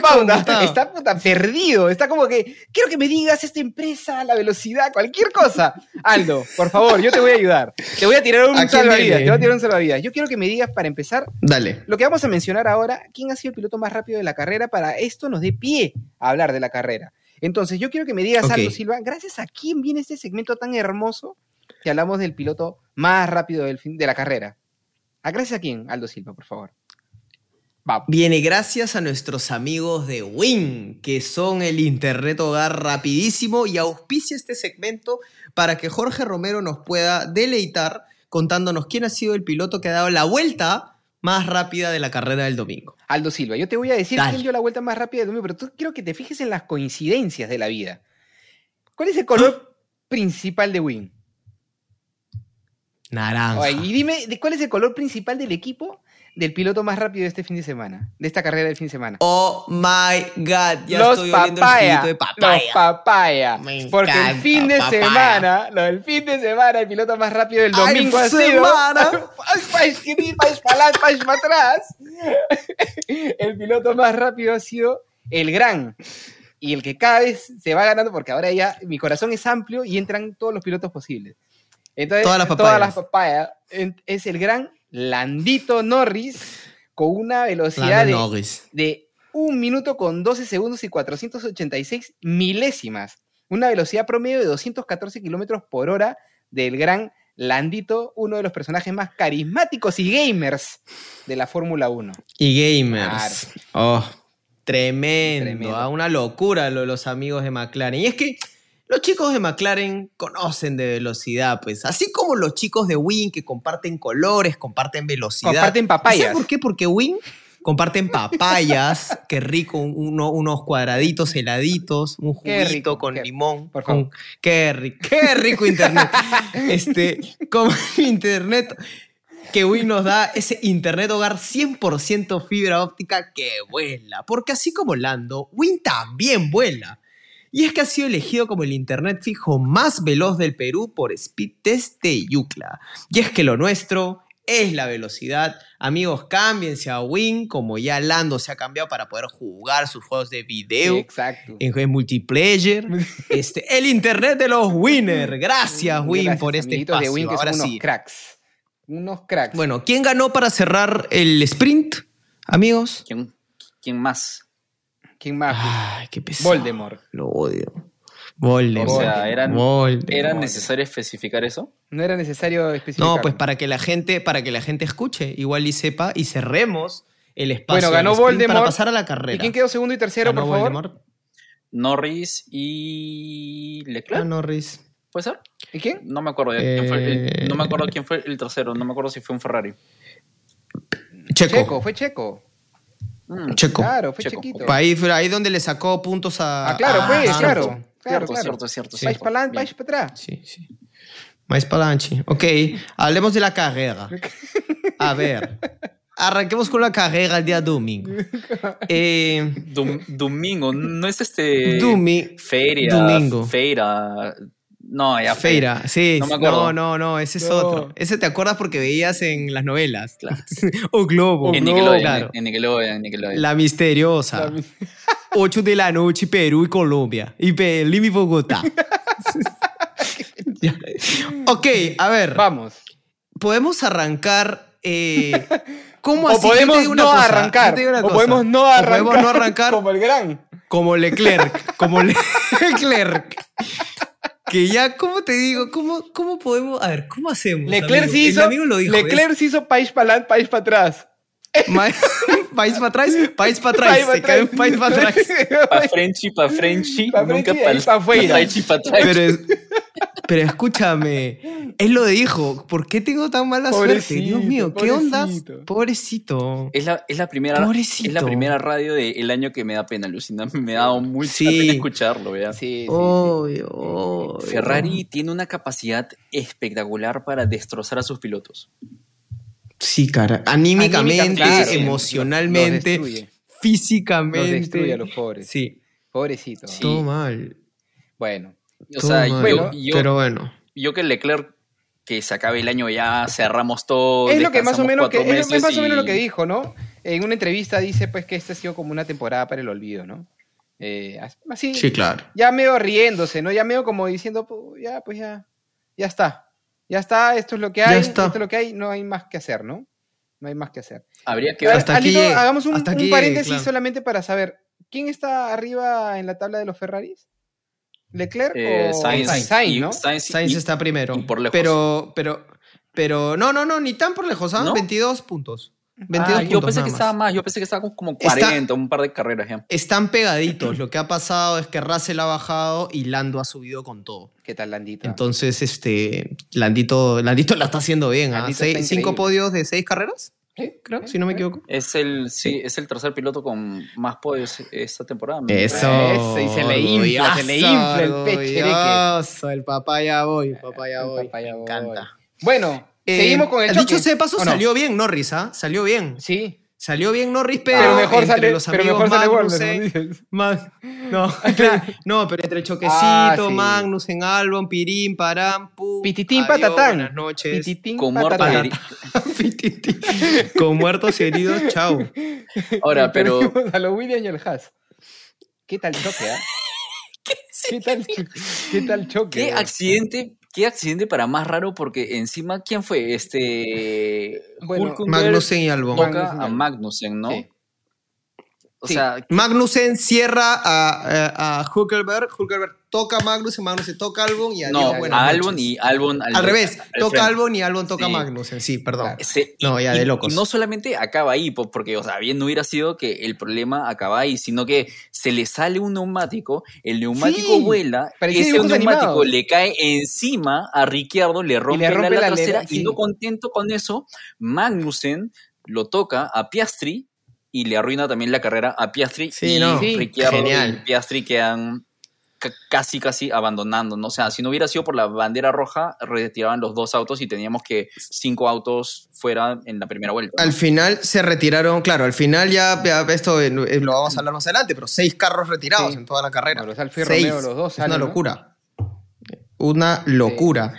pauta. Está puta perdido. Está como que quiero que me digas esta empresa, la velocidad, cualquier cosa. Aldo, por favor, yo te voy a ayudar. Te voy a tirar un salvavidas. Yo quiero que me digas para empezar. Dale. Lo que vamos a mencionar ahora, ¿quién ha sido el piloto más rápido de la carrera? Para esto nos dé pie a hablar de la carrera. Entonces, yo quiero que me digas algo, Silva, gracias a quién viene este segmento tan hermoso que hablamos del piloto más rápido de la carrera. ¿Gracias a quién, Aldo Silva, por favor? Vamos. Viene gracias a nuestros amigos de Win, que son el internet hogar rapidísimo, y auspicia este segmento para que Jorge Romero nos pueda deleitar contándonos quién ha sido el piloto que ha dado la vuelta más rápida de la carrera del domingo. Aldo Silva, yo te voy a decir quién dio la vuelta más rápida del domingo, pero tú quiero que te fijes en las coincidencias de la vida. ¿Cuál es el color principal de Win? Naranja. Oye, y dime, ¿cuál es el color principal del equipo del piloto más rápido de este fin de semana? De esta carrera del fin de semana. Oh my God, ya estoy oliendo el espíritu de papaya. Los papaya. El fin de semana, el piloto más rápido del domingo ha sido... El piloto más rápido ha sido el gran, y el que cada vez se va ganando, porque ahora ya mi corazón es amplio y entran todos los pilotos posibles. Entonces, todas las papayas. Es el gran Landito Norris, con una velocidad de 1 minuto con 12 segundos y 486 milésimas. Una velocidad promedio de 214 kilómetros por hora del gran Landito, uno de los personajes más carismáticos y gamers de la Fórmula 1. Y gamers. Claro. Oh, tremendo. ¿Ah? Una locura los amigos de McLaren. Y es que los chicos de McLaren conocen de velocidad, pues. Así como los chicos de Win, que comparten colores, comparten velocidad. Comparten papayas. ¿Sabes por qué? Porque Win comparten papayas. Qué rico, unos cuadraditos heladitos, un juguito rico, con limón. Por favor. Qué rico internet. Como internet que Win nos da, ese internet hogar 100% fibra óptica que vuela. Porque así como Lando, Win también vuela. Y es que ha sido elegido como el internet fijo más veloz del Perú por Speed Test de Yucla. Y es que lo nuestro es la velocidad. Amigos, cámbiense a Win, como ya Lando se ha cambiado para poder jugar sus juegos de video. Sí, exacto. En juegos multiplayer. El internet de los Winners. Gracias, Win, por este espacio. De Win, que ahora son unos cracks. Unos cracks. Bueno, ¿quién ganó para cerrar el sprint, amigos? ¿Quién más? ¿Quién más? Ay, qué pesado. Voldemort. Lo odio. Voldemort. O sea, ¿era necesario especificar eso? No era necesario especificar. No, pues para que la gente escuche, igual y sepa, y cerremos el espacio. Bueno, ganó Voldemort. Para pasar a la carrera. ¿Y quién quedó segundo y tercero, ganó por Voldemort? Favor? Norris y Leclerc. Ah, Norris. ¿Puede ser? ¿Y quién? No me acuerdo. No me acuerdo quién fue el tercero. No me acuerdo si fue un Ferrari. Checo. Fue Checo. Checo. Claro, fue Checo. Chequito. Ahí donde le sacó puntos a... Ah, claro, fue, pues, claro. Cierto. Sí. Vais para adelante, vais para atrás. Sí. Vais para adelante. Ok, hablemos de la carrera. A ver, arranquemos con la carrera el día domingo. Domingo, no es Feira. No, ya Feira, sí. No me acuerdo. No, ese es otro. Ese te acuerdas porque veías en las novelas. Claro. O Globo. En Nickelodeon, claro. En Nickelodeon. La misteriosa. 8 de la noche, Perú y Colombia. Y Berlín y Bogotá. Ok, a ver. Vamos. Podemos arrancar... ¿Cómo así? O podemos no arrancar. Como Leclerc. Que ya, ¿cómo te digo? ¿Cómo podemos...? A ver, ¿cómo hacemos? Leclerc sí hizo país para adelante, país para atrás. País para atrás. Se cae un país para atrás. Pa' Frenchy. Nunca pa' fuera. Pero escúchame, él lo dijo. ¿Por qué tengo tan mala suerte? Dios mío, ¿qué onda? Pobrecito. Es la primera radio del año que me da pena, Lucina. Me ha dado mucha pena escucharlo, ¿verdad? Sí. Obvio. Ferrari tiene una capacidad espectacular para destrozar a sus pilotos. Sí, cara. Anímicamente, claro, emocionalmente, físicamente. Los destruye a los pobres. Sí. Pobrecito. Sí. Todo mal. Bueno. Pero bueno. Yo que Leclerc, que se acabe el año ya, cerramos todo. Es lo que más o menos lo que dijo, ¿no? En una entrevista dice pues que esta ha sido como una temporada para el olvido, ¿no? Así. Sí, claro. Ya medio riéndose, ¿no? Ya medio como diciendo, pues ya está. Ya está, esto es lo que hay, no hay más que hacer, ¿no? No hay más que hacer. Habría que ver. Hasta Aldito, aquí hagamos un paréntesis claro. Solamente para saber, ¿quién está arriba en la tabla de los Ferraris? ¿Leclerc o Sainz, ¿no? Sainz está primero. Por lejos. Pero no, ni tan por lejos, ¿no? 22 puntos. 22 puntos, yo pensé que estaba como 40, un par de carreras ya. Están pegaditos, lo que ha pasado es que Russell ha bajado y Lando ha subido con todo. ¿Qué tal Landito? Entonces, Landito la está haciendo bien, ¿ah? 5 podios de 6 carreras, creo, si no me equivoco. Es el tercer piloto con más podios esta temporada. Eso. Y se le infla el pecho. El papá ya voy. Me encanta. Bueno. Seguimos con el choque. Dicho sea de paso, salió bien Norris, ¿ah? Salió bien. Sí. Salió bien Norris, pero mejor entre los amigos Magnussen. Pero entre el choquecito, sí. Magnussen, Albon, pirín, parán, pum. Pititín, adiós, patatán. Buenas noches. Pititín, con patatán. Con muertos y heridos, chao. Ahora, pero... A los Williams y el Haas. ¿Qué tal choque, ah? ¿Qué tal choque? ¿Qué accidente para más raro? Porque encima, ¿quién fue? Magnussen y Albon. Toca a Magnussen, ¿no? Sí. O sea, Magnussen cierra a Hülkenberg. Hülkenberg toca a Magnussen, Magnussen toca a Albon y a Albon y Albon al revés. Toca Albon y Albon toca a Magnussen. Sí, perdón. De locos. Y no solamente acaba ahí, porque, o sea, bien no hubiera sido que el problema acaba ahí, sino que se le sale un neumático, el neumático vuela, ese neumático le cae encima a Ricciardo, le rompe la trasera alera, y no contento con eso, Magnussen lo toca a Piastri y le arruina también la carrera a Piastri. Ricciardo genial. Y Piastri quedan casi abandonando, ¿no? O sea, si no hubiera sido por la bandera roja, retiraban los dos autos y teníamos que 5 autos fuera en la primera vuelta. Al final se retiraron, claro, al final ya esto lo vamos a hablar más adelante, pero 6 carros retirados en toda la carrera. Bueno, los Alfa y Romeo, los dos salen, una locura. ¿No? Una locura.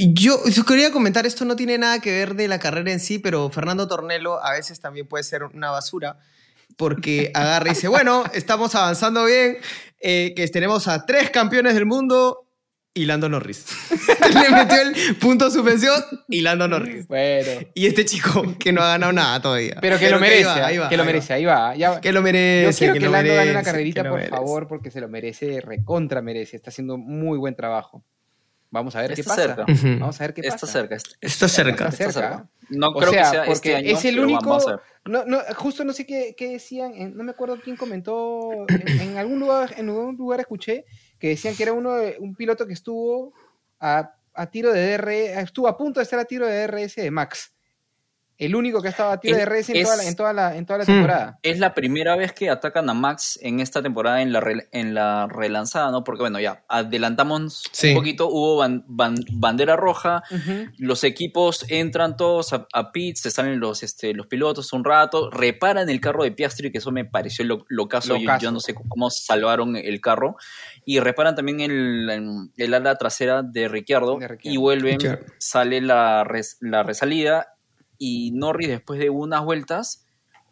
Yo quería comentar, esto no tiene nada que ver de la carrera en sí, pero Fernando Tornello a veces también puede ser una basura, porque agarra y dice, bueno, estamos avanzando bien, que tenemos a 3 campeones del mundo y Lando Norris. Le metió el punto suspensión y Lando Norris. Bueno. Y este chico que no ha ganado nada todavía. Pero que lo merece, que lo merece, ahí va. Que lo merece. Yo quiero que Lando gane una carrerita, por favor, porque se lo merece, recontra merece. Está haciendo muy buen trabajo. Vamos a ver qué pasa. Vamos a ver qué pasa. Está cerca. No creo que sea este año, es el único. Justo no sé qué decían. No me acuerdo quién comentó. En algún lugar escuché que decían que era un piloto que estuvo a tiro de DRS, estuvo a punto de estar a tiro de DRS de Max. El único que ha estado a tiro de DRS en toda la temporada. Es la primera vez que atacan a Max en esta temporada en la relanzada, ¿no? Porque, bueno, ya adelantamos un poquito, hubo bandera roja, los equipos entran todos a pits, se salen los pilotos un rato, reparan el carro de Piastri, que eso me pareció lo caso. Yo no sé cómo salvaron el carro, y reparan también el ala trasera de Ricciardo, y vuelven, sale la resalida, y Norris, después de unas vueltas,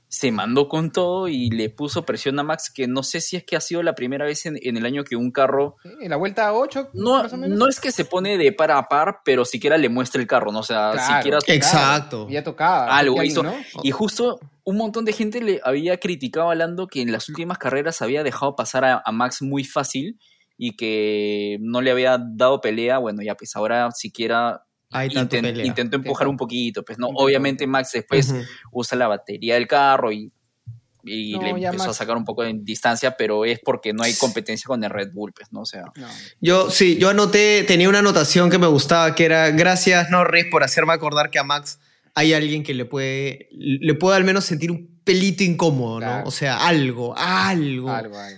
se mandó con todo y le puso presión a Max, que no sé si es que ha sido la primera vez en el año que un carro... En la vuelta 8, no, más o menos. No es que se pone de par a par, pero siquiera le muestra el carro, ¿no? O sea, claro, siquiera... Exacto. Ya tocaba. Algo hizo. ¿No? Y justo un montón de gente le había criticado a Lando que en las últimas carreras había dejado pasar a Max muy fácil y que no le había dado pelea. Bueno, ya pues ahora siquiera... Intentó empujar un poquito, pues no, obviamente Max después usa la batería del carro y le empezó a sacar un poco de distancia, pero es porque no hay competencia con el Red Bull, pues no, o sea. No. Yo anoté, tenía una anotación que me gustaba, que era gracias Norris por hacerme acordar que a Max hay alguien que le puede al menos sentir un pelito incómodo, claro. ¿No? O sea, algo.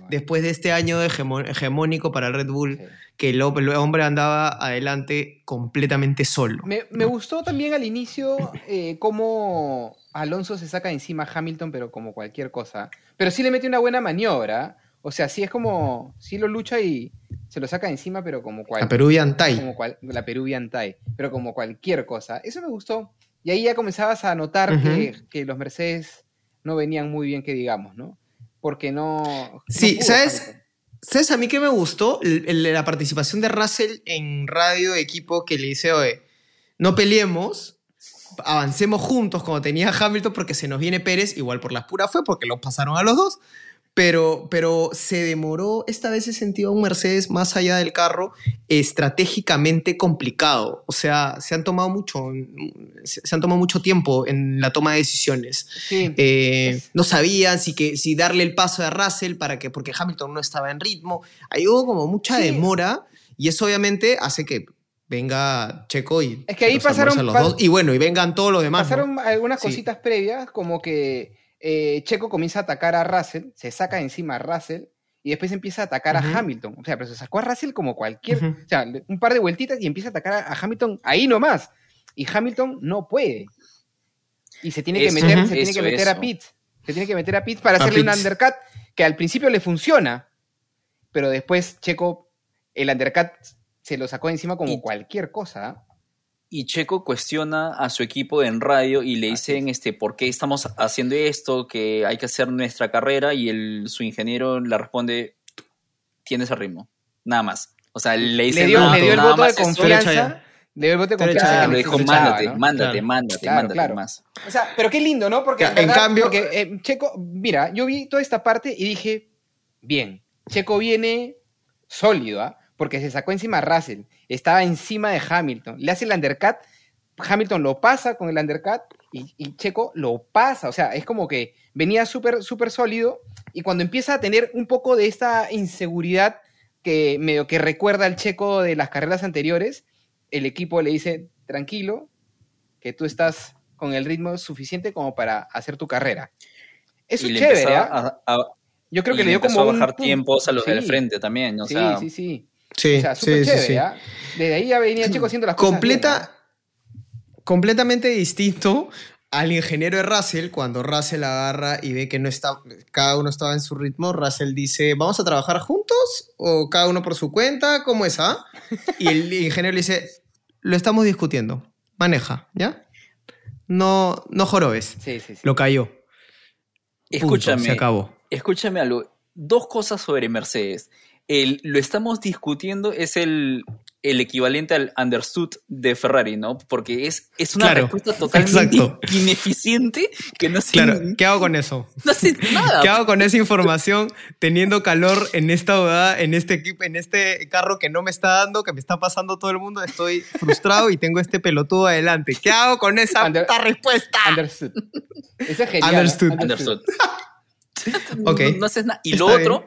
Después de este año hegemónico para el Red Bull. Sí. Que el hombre andaba adelante completamente solo. Me gustó también al inicio cómo Alonso se saca encima a Hamilton, pero como cualquier cosa. Pero sí le mete una buena maniobra. O sea, sí es como... Sí lo lucha y se lo saca encima, pero como cualquier... La Peruvian Thai. La Peruvian Thai. Pero como cualquier cosa. Eso me gustó. Y ahí ya comenzabas a notar que los Mercedes no venían muy bien, que digamos, ¿no? Porque no... Sí, no pudo, ¿sabes? Hamilton. ¿Sabes a mí qué me gustó? La participación de Russell en radio de equipo, que le dice, oye, no peleemos, avancemos juntos, como tenía Hamilton, porque se nos viene Pérez, igual por las puras fue, porque los pasaron a los dos, pero se demoró, esta vez se sentía un Mercedes más allá del carro, estratégicamente complicado, o sea, se han tomado mucho tiempo en la toma de decisiones. Sí. No sabían si darle el paso a Russell porque Hamilton no estaba en ritmo. Ahí hubo como mucha demora y eso obviamente hace que venga Checo y es que ahí pasaron los dos y bueno, y vengan todos los demás. Pasaron, ¿no? Algunas cositas previas, como que Checo comienza a atacar a Russell, se saca encima a Russell y después empieza a atacar a Hamilton. O sea, pero se sacó a Russell como cualquier... O sea, un par de vueltitas y empieza a atacar a Hamilton ahí nomás. Y Hamilton no puede. Y se tiene que meter, a Pitt. Se tiene que meter a Pitt para hacerle un undercut que al principio le funciona. Pero después Checo, el undercut se lo sacó encima como cualquier cosa. Y Checo cuestiona a su equipo en radio y le dicen, ¿por qué estamos haciendo esto? Que hay que hacer nuestra carrera. Y su ingeniero le responde, tienes el ritmo. Nada más. O sea, le dice, le dio el voto de confianza. Le dio el voto de confianza. Le dijo, mándate más. O sea, pero qué lindo, ¿no? Porque, en cambio, Checo, mira, yo vi toda esta parte y dije, bien, Checo viene sólido, ¿ah? Porque se sacó encima a Russell, estaba encima de Hamilton, le hace el undercut, Hamilton lo pasa con el undercut y Checo lo pasa, o sea, es como que venía súper, súper sólido y cuando empieza a tener un poco de esta inseguridad que medio que recuerda al Checo de las carreras anteriores, el equipo le dice, tranquilo, que tú estás con el ritmo suficiente como para hacer tu carrera. Eso es chévere, yo creo que le dio como a bajar tiempos a los del frente también, o sea... Sí, o sea, súper chévere, ¿ah? Desde ahí ya venía Checo haciendo las cosas bien, completamente distinto al ingeniero de Russell. Cuando Russell agarra y ve que no está, cada uno estaba en su ritmo, Russell dice, ¿vamos a trabajar juntos? ¿O cada uno por su cuenta? ¿Cómo es, ah? Y el ingeniero le dice, lo estamos discutiendo. Maneja, ¿ya? No jorobes. Sí. Lo cayó. Escúchame. Punto, se acabó. Escúchame algo. Dos cosas sobre Mercedes. Lo estamos discutiendo es el equivalente al understood de Ferrari, ¿no? Porque es una respuesta totalmente ineficiente que no sé... Claro, ¿qué hago con eso? No sé nada. ¿Qué hago con esa información teniendo calor en esta bodada, en este carro que no me está dando, que me está pasando todo el mundo? Estoy frustrado y tengo este pelotudo adelante. ¿Qué hago con esa puta respuesta? Understood. Esa es genial. Understood. Okay. No haces nada. Y está lo otro,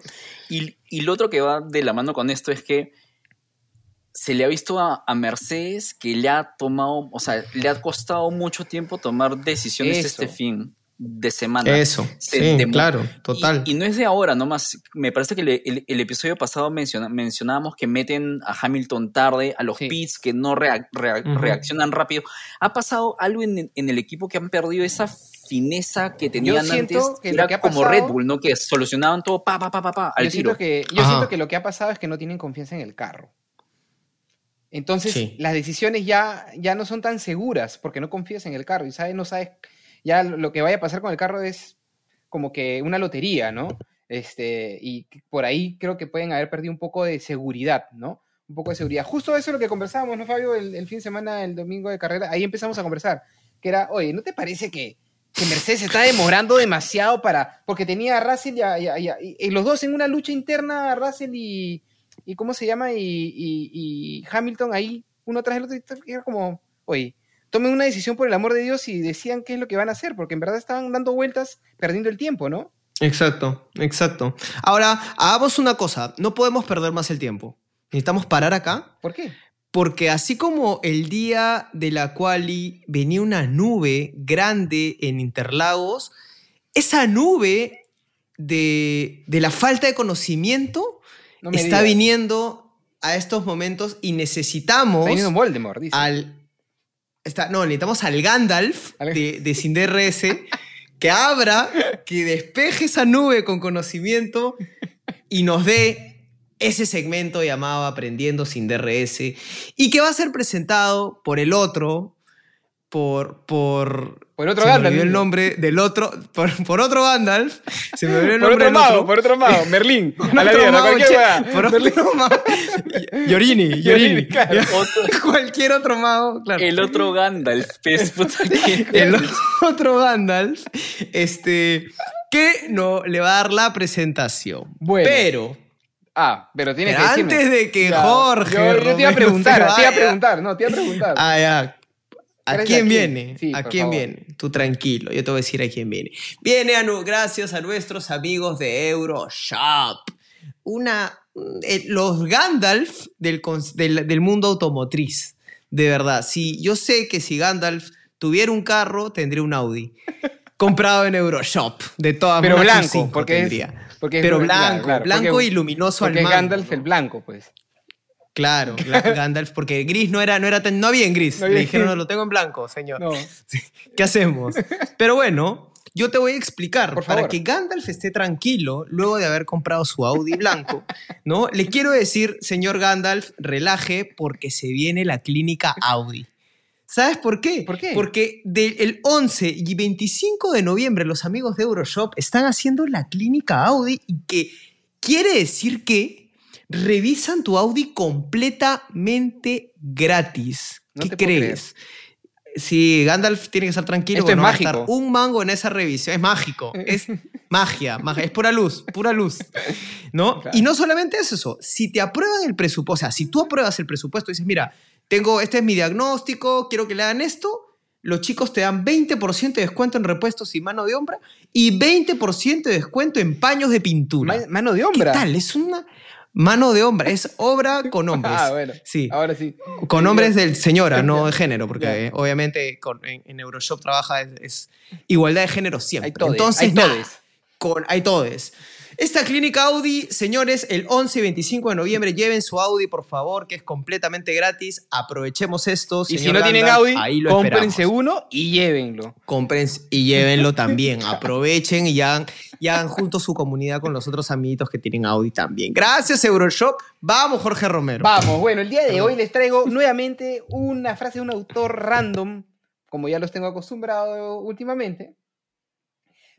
y lo otro que va de la mano con esto es que se le ha visto a Mercedes que le ha tomado, o sea, le ha costado mucho tiempo tomar decisiones este fin de semana. Eso, claro, total. Y no es de ahora nomás. Me parece que el episodio pasado mencionábamos que meten a Hamilton tarde, a los pits, que no reaccionan rápido. Ha pasado algo en el equipo que han perdido esa fineza que tenían antes, que era que como pasado, Red Bull, ¿no? Que solucionaban todo al tiro. Siento que lo que ha pasado es que no tienen confianza en el carro. Entonces, las decisiones ya no son tan seguras porque no confías en el carro y no sabes, ya lo que vaya a pasar con el carro es como que una lotería, ¿no? Y por ahí creo que pueden haber perdido un poco de seguridad, ¿no? Un poco de seguridad. Justo eso es lo que conversábamos, ¿no, Fabio? El fin de semana, el domingo de carrera, ahí empezamos a conversar, que era, oye, ¿no te parece que Mercedes se está demorando demasiado porque tenía a Russell y los dos en una lucha interna, Russell y cómo se llama, y Hamilton ahí, uno tras el otro, y era como, oye, tomen una decisión por el amor de Dios y decían qué es lo que van a hacer, porque en verdad estaban dando vueltas, perdiendo el tiempo, ¿no? Exacto. Ahora, hagamos una cosa, no podemos perder más el tiempo. Necesitamos parar acá. ¿Por qué? Porque así como el día de la quali venía una nube grande en Interlagos, esa nube de la falta de conocimiento... No está digas. Viniendo a estos momentos y necesitamos... Está viniendo Voldemort, dice. Necesitamos al Gandalf de Sin DRS que abra, que despeje esa nube con conocimiento y nos dé ese segmento llamado Aprendiendo Sin DRS y que va a ser presentado por el otro... Por otro Gandalf. Se me olvidó el nombre del otro. Por otro Gandalf. Se me olvidó el nombre del otro. Por otro mago. Merlín. A la vida, cualquier weá. Por otro mago. Yorini. Claro. Cualquier otro mago. Claro. El otro Gandalf. El otro Gandalf. Que no le va a dar la presentación. Bueno. Pero tienes que decirme. Antes de que Jorge. Yo te iba a preguntar. Ah, ya. ¿A quién viene? Sí, ¿a quién viene? Tú tranquilo, yo te voy a decir a quién viene. Viene gracias a nuestros amigos de Euroshop. Los Gandalf del mundo automotriz, de verdad. Yo sé que si Gandalf tuviera un carro, tendría un Audi. Comprado en Euroshop, de todas maneras. Pero blanco, Pero blanco y luminoso al mango. Porque Gandalf el blanco, pues. Claro, Gandalf, porque gris no era tan... No había en gris, le dijeron, no, lo tengo en blanco, señor. No. ¿Qué hacemos? Pero bueno, yo te voy a explicar, para que Gandalf esté tranquilo luego de haber comprado su Audi blanco, ¿no? Le quiero decir, señor Gandalf, relaje porque se viene la clínica Audi. ¿Sabes por qué? ¿Por qué? Porque del 11 y 25 de noviembre los amigos de Euroshop están haciendo la clínica Audi y que quiere decir que revisan tu Audi completamente gratis. No, ¿qué crees? Sí, Gandalf tiene que estar tranquilo. Esto es mágico. Va a estar un mango en esa revisión. Es mágico. Es magia. Es pura luz. ¿No? Claro. Y no solamente es eso. Si te aprueban el presupuesto, o sea, si tú apruebas el presupuesto y dices, mira, este es mi diagnóstico, quiero que le hagan esto, los chicos te dan 20% de descuento en repuestos y mano de obra y 20% de descuento en paños de pintura. ¿Mano de obra? ¿Qué tal? Es una... Mano de hombre, es obra con hombres. Bueno, sí. Ahora sí. Con hombres de señora, no de género, porque obviamente en Euroshop trabaja es igualdad de género siempre. Hay todes. Entonces, hay todes. Esta clínica Audi, señores, el 11 y 25 de noviembre, lleven su Audi, por favor, que es completamente gratis. Aprovechemos esto, señor. Y si no Gandalf, tienen Audi, cómprense uno y llévenlo. Cómprense y llévenlo también. Aprovechen y hagan juntos su comunidad con los otros amiguitos que tienen Audi también. Gracias, Euroshop. Vamos, Jorge Romero. Vamos. Bueno, el día de hoy les traigo nuevamente una frase de un autor random, como ya los tengo acostumbrado últimamente.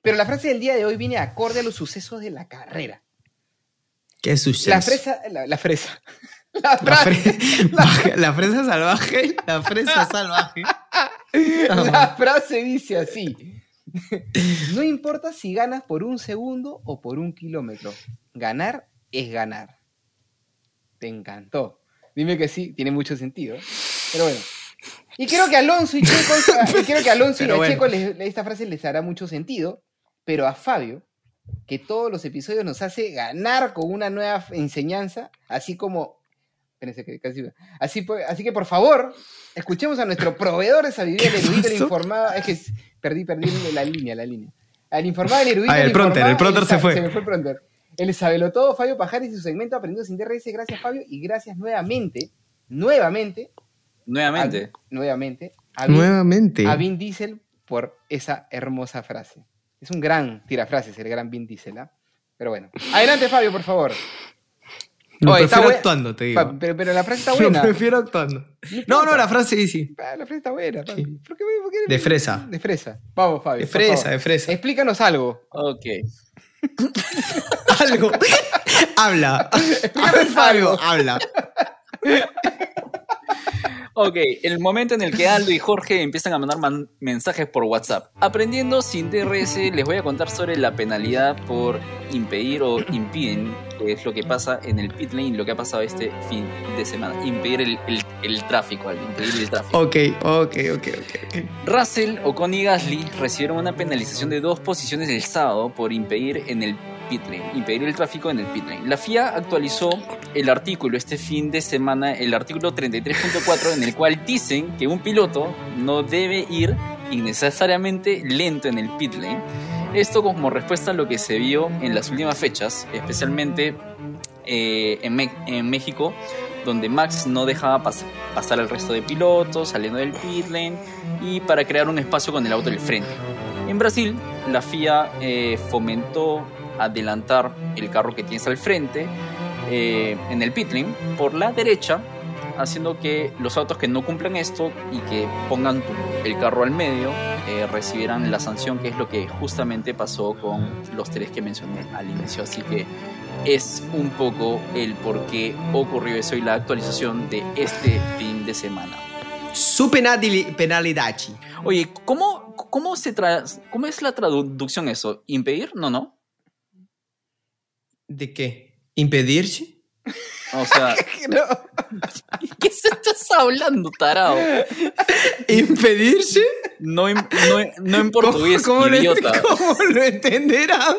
Pero la frase del día de hoy viene acorde a los sucesos de la carrera. ¿Qué suceso? La fresa salvaje. La frase dice así. No importa si ganas por un segundo o por un kilómetro. Ganar es ganar. Te encantó. Dime que sí, tiene mucho sentido. Pero bueno. Y creo que a Alonso y a Checo esta frase les hará mucho sentido. Pero a Fabio, que todos los episodios nos hace ganar con una nueva enseñanza, así como... Así que, por favor, escuchemos a nuestro proveedor de sabiduría, el erudito, el informado... Es que perdí la línea. Al informado, el erudito... El pronter se fue. Se me fue el pronter. El sabelotodo Fabio Pajares y su segmento Aprendiendo sin TRS. Gracias, Fabio, y gracias nuevamente a Vin Diesel por esa hermosa frase. Es un gran tirafrases, el gran Vin Diesel, ¿ah? Pero bueno. Adelante, Fabio, por favor. Prefiero actuando, te digo. Pero la frase está buena. Prefiero actuando. No, la frase sí. La frase está buena. Sí. ¿Por qué? De fresa. Vamos, Fabio. De fresa. Explícanos algo. Ok. Algo. Habla. Explícanos algo. Habla. Ok, el momento en el que Aldo y Jorge empiezan a mandar mensajes por WhatsApp. Aprendiendo sin DRS, les voy a contar sobre la penalidad por impedir o impiden, que es lo que pasa en el pit lane, lo que ha pasado este fin de semana. Impedir el tráfico, Aldo, impedir el tráfico. Ok. Russell, Ocon y Gasly recibieron una penalización de 2 posiciones el sábado por impedir en el pit lane, impedir el tráfico en el pit lane. La FIA actualizó el artículo este fin de semana, el artículo 33.4, en el cual dicen que un piloto no debe ir innecesariamente lento en el pit lane. Esto como respuesta a lo que se vio en las últimas fechas, especialmente en México, donde Max no dejaba pasar al resto de pilotos saliendo del pit lane y para crear un espacio con el auto del frente. En Brasil, la FIA fomentó adelantar el carro que tienes al frente en el pit lane por la derecha, haciendo que los autos que no cumplan esto y que pongan el carro al medio recibirán la sanción, que es lo que justamente pasó con los 3 que mencioné al inicio. Así que es un poco el por qué ocurrió eso y la actualización de este fin de semana. Su penalidad. Oye, ¿cómo es la traducción eso? ¿Impedir? No. ¿De qué? ¿Impedirse? O sea... no. ¿Qué se estás hablando, tarado? ¿Impedirse? No en portugués, idiota. ¿Cómo lo entenderán?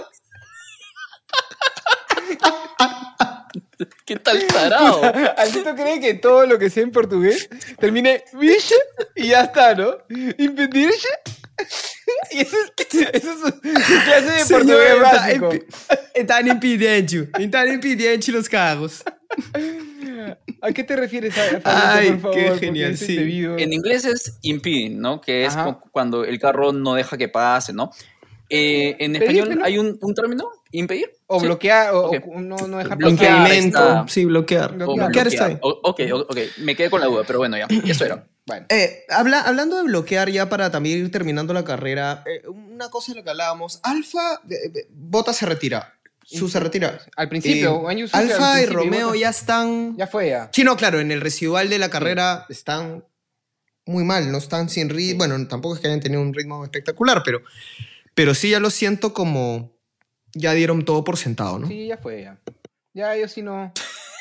¿Qué tal, tarado? Aldito cree que todo lo que sea en portugués termine biche y ya está, ¿no? ¿Impedirse? Y eso es clase de portugués básico. Están impidentes los carros. ¿A qué te refieres, Fabio? Ay, por favor, qué genial, sí. En inglés es impeding, ¿no? Que es cuando el carro no deja que pase, ¿no? En español hay un término, impedir. O sí. Bloquear, o okay. no dejar bloquear. Impedimento, sí, bloquear está ahí. Ok, me quedé con la duda, pero bueno, ya, eso era. Bueno. Hablando de bloquear, ya para también ir terminando la carrera, una cosa de la que hablábamos, Alfa, Bottas se retira. Se retira. Al principio, Alfa y Romeo Bottas, ya están... Ya fue ya. Sí, no, claro, en el residual de la carrera están muy mal, no están sin ritmo. Bueno, tampoco es que hayan tenido un ritmo espectacular, pero sí ya lo siento como... Ya dieron todo por sentado, ¿no? Sí, ya fue ya. Ya ellos sí no...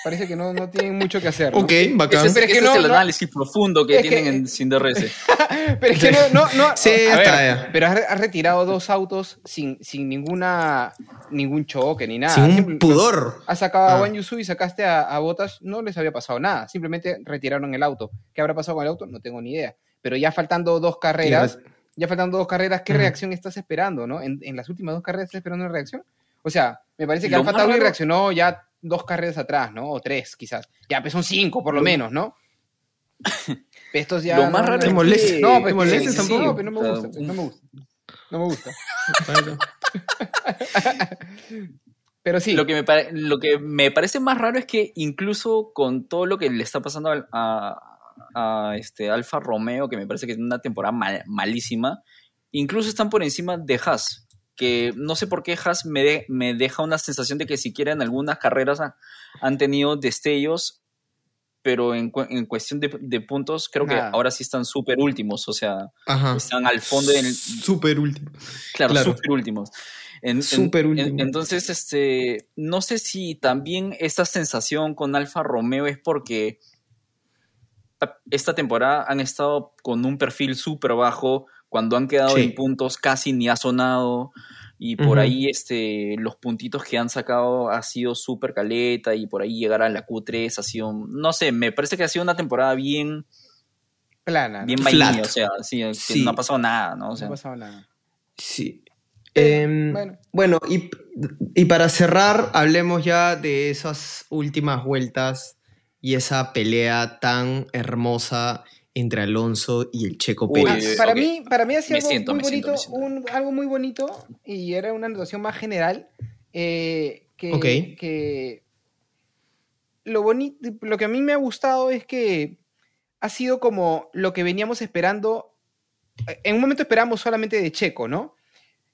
Parece que no tienen mucho que hacer, ¿no? Ok, bacán. Pero es el análisis profundo que tienen sin DRS. Pero es que no. Sí, está. Pero has retirado 2 autos sin ningún choque ni nada. Sin un pudor. Has sacado a Wan Yusu y sacaste a Bottas. No les había pasado nada. Simplemente retiraron el auto. ¿Qué habrá pasado con el auto? No tengo ni idea. Pero ya faltando 2 carreras, ¿qué reacción estás esperando, no? En las últimas 2 carreras estás esperando una reacción. O sea, me parece que Alfa Tauri reaccionó ya 2 carreras atrás, ¿no? O 3, quizás. Ya, pues son 5, por lo menos, ¿no? Estos ya... Lo más raro es molesta. No, pues molesta tampoco, pero no me gusta. Pero sí. Lo que me parece más raro es que incluso con todo lo que le está pasando a Alfa Romeo, que me parece que es una temporada malísima, incluso están por encima de Haas, que no sé por qué Haas me deja una sensación de que siquiera en algunas carreras han tenido destellos, pero en cuestión de puntos creo que ahora sí están súper últimos, o sea, ajá, están al fondo en el... Súper últimos. Claro, súper últimos. Entonces, no sé si también esta sensación con Alfa Romeo es porque esta temporada han estado con un perfil súper bajo, cuando han quedado en puntos casi ni ha sonado, y por ahí los puntitos que han sacado ha sido súper caleta, y por ahí llegar a la Q3 ha sido, no sé, me parece que ha sido una temporada bien plana, bien vainilla, o sea, sí, no ha pasado nada, ¿no? O sea, no ha pasado nada. Sí. Bueno, y para cerrar, hablemos ya de esas últimas vueltas y esa pelea tan hermosa entre Alonso y el Checo Pérez. Para mí ha sido algo muy bonito, y era una anotación más general, que lo que a mí me ha gustado es que ha sido como lo que veníamos esperando. En un momento esperamos solamente de Checo, ¿no?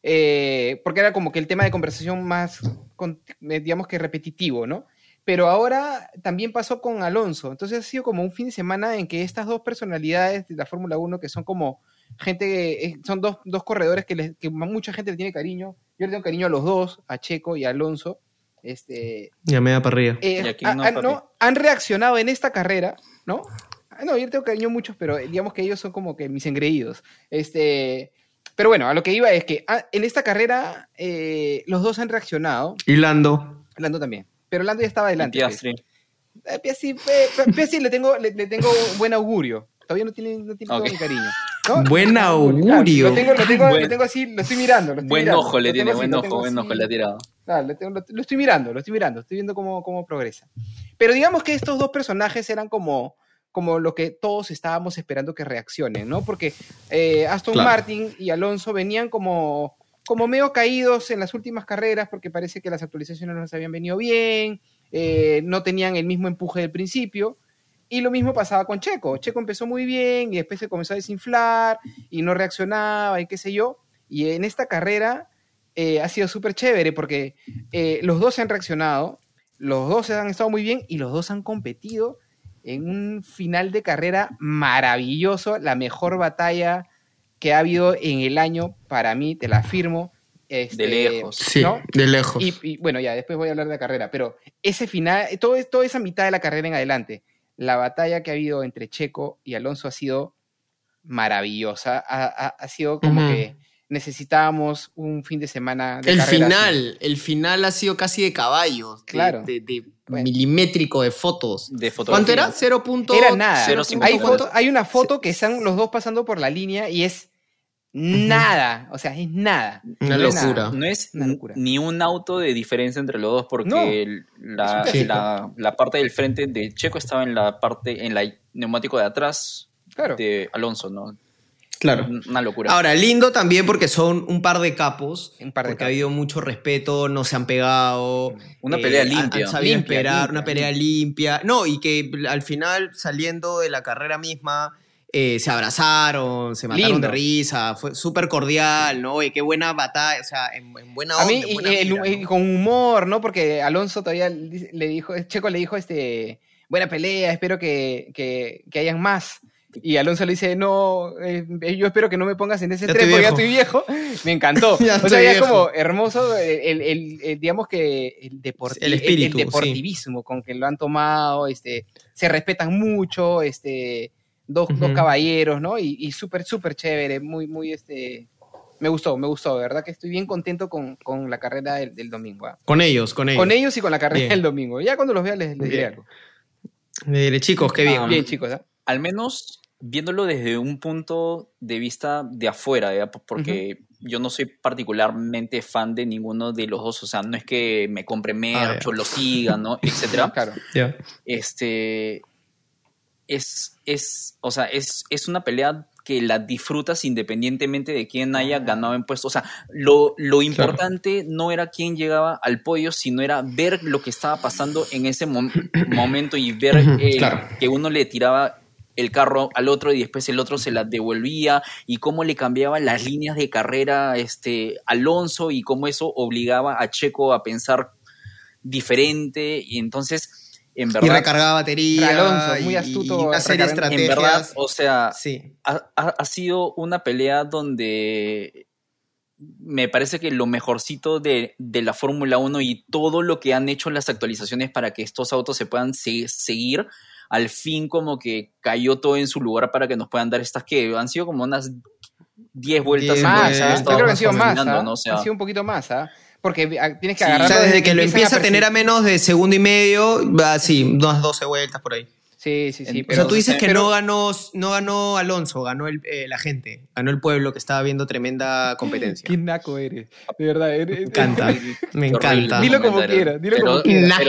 Porque era como que el tema de conversación más, digamos que repetitivo, ¿no? Pero ahora también pasó con Alonso. Entonces ha sido como un fin de semana en que estas dos personalidades de la Fórmula 1, que son como gente, son dos corredores que mucha gente le tiene cariño. Yo le tengo cariño a los dos, a Checo y a Alonso. Ya me da parrilla. Han reaccionado en esta carrera, ¿no? No, yo le tengo cariño a muchos, pero digamos que ellos son como que mis engreídos. Pero bueno, a lo que iba es que en esta carrera los dos han reaccionado. Y Lando. Lando también. Pero Lando ya estaba adelante. Piastri le tengo buen augurio. Todavía no tiene todo mi cariño, ¿no? Buen augurio. Claro, lo tengo así, lo estoy mirando. Buen ojo le ha tirado. Claro, lo estoy mirando. Estoy viendo cómo progresa. Pero digamos que estos dos personajes eran como lo que todos estábamos esperando que reaccionen, ¿no? Porque Aston Martin y Alonso venían como medio caídos en las últimas carreras, porque parece que las actualizaciones no les habían venido bien, no tenían el mismo empuje del principio, y lo mismo pasaba con Checo. Checo empezó muy bien, y después se comenzó a desinflar, y no reaccionaba, y qué sé yo, y en esta carrera ha sido súper chévere, porque los dos han reaccionado, los dos han estado muy bien, y los dos han competido en un final de carrera maravilloso, la mejor batalla que ha habido en el año, para mí, te la firmo. De lejos. ¿No? Sí, de lejos. Y bueno, ya, después voy a hablar de la carrera, pero ese final, toda esa mitad de la carrera en adelante, la batalla que ha habido entre Checo y Alonso ha sido maravillosa, ha sido como que necesitábamos un fin de semana de carrera. El final ha sido casi de caballos, claro. Milimétrico de fotos. De ¿cuánto era? 0.0. Era nada. 0.5. Hay una foto que están los dos pasando por la línea y es nada. O sea, es nada. Una locura. No es ni un auto de diferencia entre los dos, porque la parte del frente de Checo estaba en la neumático de atrás de Alonso, ¿no? Claro. Una locura. Ahora, lindo también porque son un par de capos. Ha habido mucho respeto, no se han pegado. Una pelea limpia. Una pelea limpia. No, y que al final, saliendo de la carrera misma, se abrazaron, se mataron de risa. Fue súper cordial, ¿no? Y qué buena batalla, o sea, en buena onda. A mí, con humor, ¿no? Porque Alonso todavía Checo le dijo, buena pelea, espero que hayan más. Y Alonso le dice, no, yo espero que no me pongas en ese tren porque ya estoy viejo. Me encantó. O sea, ya es como hermoso, digamos que el deportivismo con que lo han tomado, se respetan mucho, dos caballeros, ¿no? Y súper, súper chévere, muy, muy, me gustó, de verdad que estoy bien contento con la carrera del domingo. Con ellos. Con ellos y con la carrera del domingo. Ya cuando los vea les diré algo. Me diré, chicos, qué bien. Bien, chicos, ¿ah? Al menos viéndolo desde un punto de vista de afuera, ¿verdad? Porque yo no soy particularmente fan de ninguno de los dos, o sea, no es que me compre merch o lo siga, ¿no? etcétera. Claro. Yeah. Es una pelea que la disfrutas independientemente de quién haya ganado en puesto. O sea, lo importante no era quién llegaba al podio, sino era ver lo que estaba pasando en ese momento y ver que uno le tiraba el carro al otro y después el otro se la devolvía y cómo le cambiaban las líneas de carrera Alonso y cómo eso obligaba a Checo a pensar diferente. Y entonces... En verdad, y recargaba batería. Alonso, muy astuto. Y hacer estrategias. En verdad, o sea, sí. ha sido una pelea donde me parece que lo mejorcito de la Fórmula 1 y todo lo que han hecho las actualizaciones para que estos autos se puedan seguir, al fin como que cayó todo en su lugar para que nos puedan dar estas que han sido como unas 10 vueltas más. Yo creo que han sido más. ¿No? O sea, han sido un poquito más, ¿ah? Porque tienes que agarrar. O sea, desde que lo empieza a tener a menos de segundo y medio, así, unas 12 vueltas por ahí. Sí. Pero, o sea, tú dices que no ganó Alonso, ganó la gente, ganó el pueblo que estaba viendo tremenda competencia. Qué naco eres, de verdad. Me encanta, me encanta. Dilo como quieras, Pero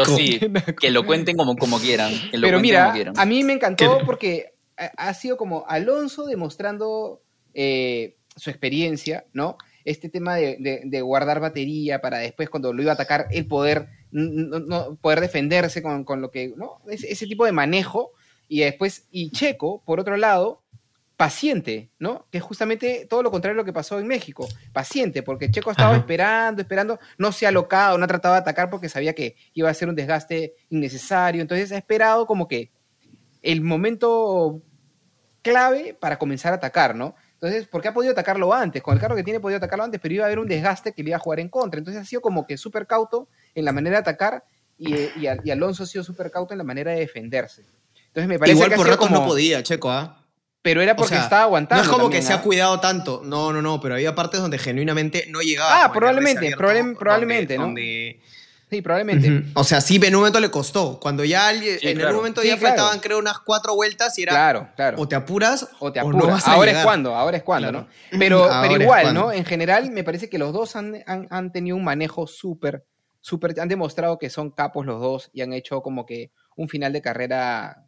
sí, que lo cuenten como quieran. Pero mira, a mí me encantó porque ha sido como Alonso demostrando su experiencia, ¿no? Este tema de guardar batería para después, cuando lo iba a atacar, el poder defenderse con lo que, ¿no? Ese tipo de manejo. Y después, y Checo, por otro lado, paciente, ¿no? Que es justamente todo lo contrario a lo que pasó en México. Paciente, porque Checo ha estado esperando, no se ha alocado, no ha tratado de atacar porque sabía que iba a ser un desgaste innecesario. Entonces ha esperado como que el momento clave para comenzar a atacar, ¿no? Entonces, porque ha podido atacarlo antes, con el carro que tiene ha podido atacarlo antes, pero iba a haber un desgaste que le iba a jugar en contra. Entonces ha sido como que súper cauto en la manera de atacar y Alonso ha sido súper cauto en la manera de defenderse. Entonces me parece igual que por ratos como... no podía, Checo, ¿ah? Pero era porque, o sea, estaba aguantando. No es como también, que se ha cuidado tanto. No, pero había partes donde genuinamente no llegaba. Probablemente, ¿no? Donde... Sí, probablemente. Uh-huh. O sea, sí, en un momento le costó. Cuando ya algún momento faltaban, creo, unas 4 vueltas y era o te apuras o no vas a llegar. Ahora es cuando, claro, ¿no? Pero igual, ¿no? En general, me parece que los dos han tenido un manejo súper, han demostrado que son capos los dos y han hecho como que un final de carrera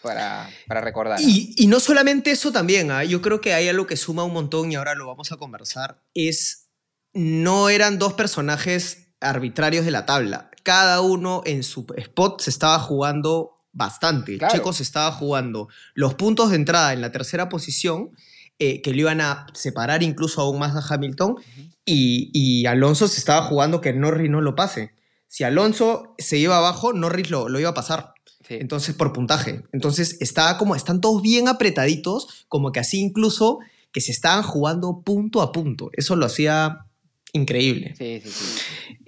para recordar. Y no solamente eso también, ¿eh? Yo creo que hay algo que suma un montón y ahora lo vamos a conversar, es no eran dos personajes arbitrarios de la tabla. Cada uno en su spot se estaba jugando bastante. Claro. Checo se estaba jugando los puntos de entrada en la tercera posición, que lo iban a separar incluso aún más a Hamilton, y Alonso se estaba jugando que Norris no lo pase. Si Alonso se iba abajo, Norris lo iba a pasar. Sí. Entonces, por puntaje. Entonces, están todos bien apretaditos, como que así incluso que se estaban jugando punto a punto. Eso lo hacía... increíble. Sí.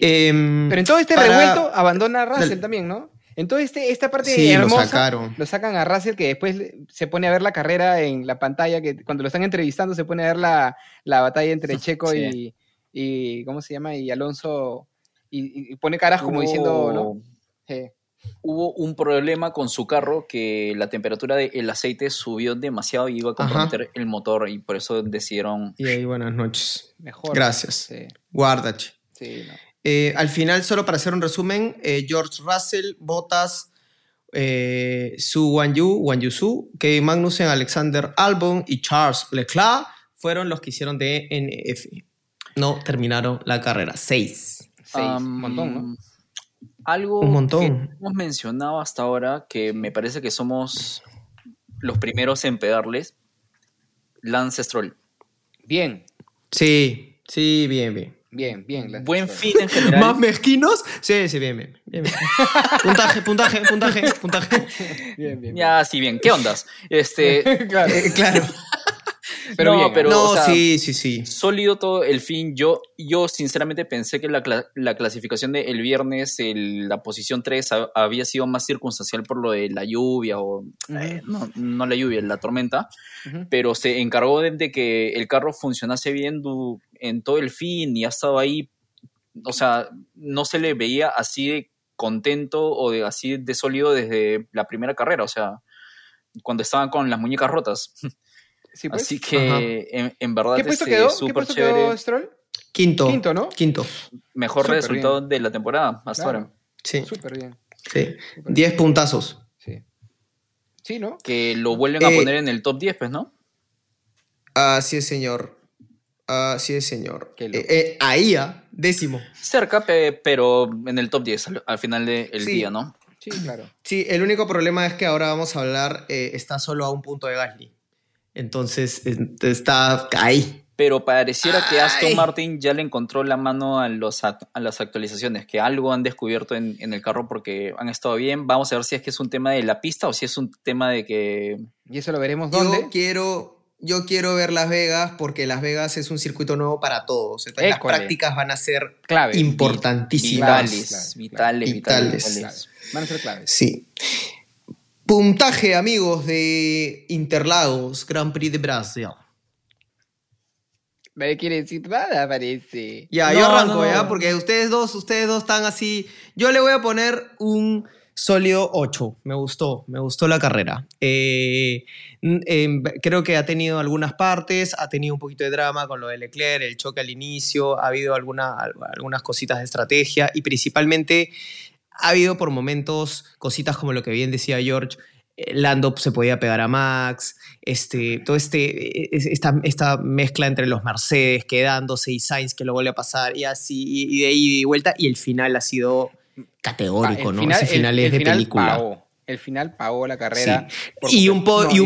Pero en todo este revuelto abandona a Russell también, ¿no? En toda esta parte hermosa lo sacan a Russell, que después se pone a ver la carrera en la pantalla, que cuando lo están entrevistando se pone a ver la batalla entre Checo y ¿cómo se llama? Y Alonso, y pone caras como diciendo, ¿no? Sí. Hubo un problema con su carro, que la temperatura del aceite subió demasiado y iba a comprometer el motor, y por eso decidieron... Y ahí, buenas noches. Mejor. Gracias. Sí. Guárdate. Sí, no. Al final, solo para hacer un resumen, George Russell, Bottas, Zhou Guanyu, Kevin Magnussen, Alexander Albon y Charles Leclerc fueron los que hicieron DNF. No terminaron la carrera. 6. Un montón, ¿no? Algo que hemos mencionado hasta ahora, que me parece que somos los primeros en pegarles, Lance Stroll. Bien. Sí, bien. Bien. Lance buen Stroll. Fin en general. ¿Más mezquinos? Sí, bien. Puntaje. Bien. Ya, sí, bien. ¿Qué ondas? Claro. Pero no, bien, o sea, sí. Sólido todo el fin. Yo sinceramente pensé que la clasificación del viernes, la posición 3 había sido más circunstancial por lo de la lluvia o no la lluvia, la tormenta, pero se encargó de que el carro funcionase bien en todo el fin y ha estado ahí. O sea, no se le veía así de contento o así de sólido desde la primera carrera, o sea, cuando estaban con las muñecas rotas. Sí, pues. Así que en verdad ¿qué puesto quedó? ¿Qué puesto quedó Stroll? Quinto, ¿no? Quinto. Mejor super resultado bien de la temporada hasta ahora. Sí. Súper bien. Sí. 10 puntazos. Sí. Sí, ¿no? Que lo vuelven a poner en el top 10, pues, ¿no? Así es, señor. Así es, señor. Ahí, décimo. Cerca, pero en el top 10 al final del día, ¿no? Sí, claro. Sí, el único problema es que ahora vamos a hablar, está solo a un punto de Gasly. Entonces, está ahí. Pero pareciera que Aston Martin ya le encontró la mano a las actualizaciones, que algo han descubierto en el carro porque han estado bien. Vamos a ver si es que es un tema de la pista o si es un tema de que... Y eso lo veremos dónde. Yo quiero ver Las Vegas porque Las Vegas es un circuito nuevo para todos. Entonces las prácticas van a ser claves, importantísimas. Vitales. Van a ser claves. Sí. Puntaje, amigos, de Interlagos, Grand Prix de Brasil. Nadie quiere decir nada, parece. Ya, yo arranco, ya, porque ustedes dos están así. Yo le voy a poner un... Sólido 8, me gustó la carrera. Creo que ha tenido algunas partes, ha tenido un poquito de drama con lo de Leclerc, el choque al inicio, ha habido algunas cositas de estrategia y principalmente ha habido por momentos cositas como lo que bien decía George, Lando se podía pegar a Max, esta mezcla entre los Mercedes quedándose y Sainz que lo vuelve a pasar y así, y de ahí y de vuelta, y el final ha sido... categórico, ¿no? Ese final es de película. El final pagó la carrera. Sí. Y un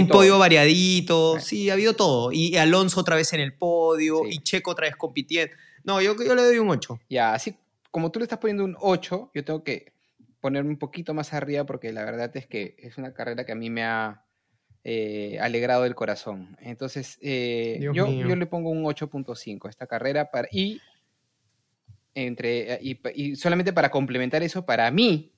podio variadito. Sí, ha habido todo. Y Alonso otra vez en el podio. Sí. Y Checo otra vez compitiendo. No, yo le doy un 8. Ya, así como tú le estás poniendo un 8, yo tengo que ponerme un poquito más arriba porque la verdad es que es una carrera que a mí me ha alegrado el corazón. Entonces, yo le pongo un 8.5 a esta carrera y solamente para complementar eso, para mí,